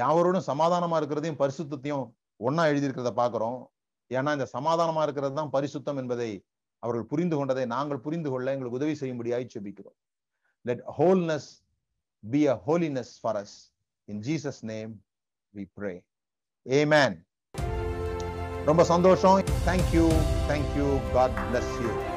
யாவரோடும் சமாதானமா இருக்கிறதையும் பரிசுத்தையும் ஒன்னா எழுதியிருக்கிறத பாக்குறோம். ஏன்னா இந்த சமாதானமா இருக்கிறது தான் பரிசுத்தம் என்பதை அவர்கள் புரிந்து கொண்டதை நாங்கள் புரிந்து கொள்ள எங்களுக்கு உதவி செய்யும்படியாய் ஜெபிக்கிறோம். Let wholeness be a holiness for us. In Jesus name we pray. Amen. ரொம்ப சந்தோஷம். Thank you. Thank you. God bless you.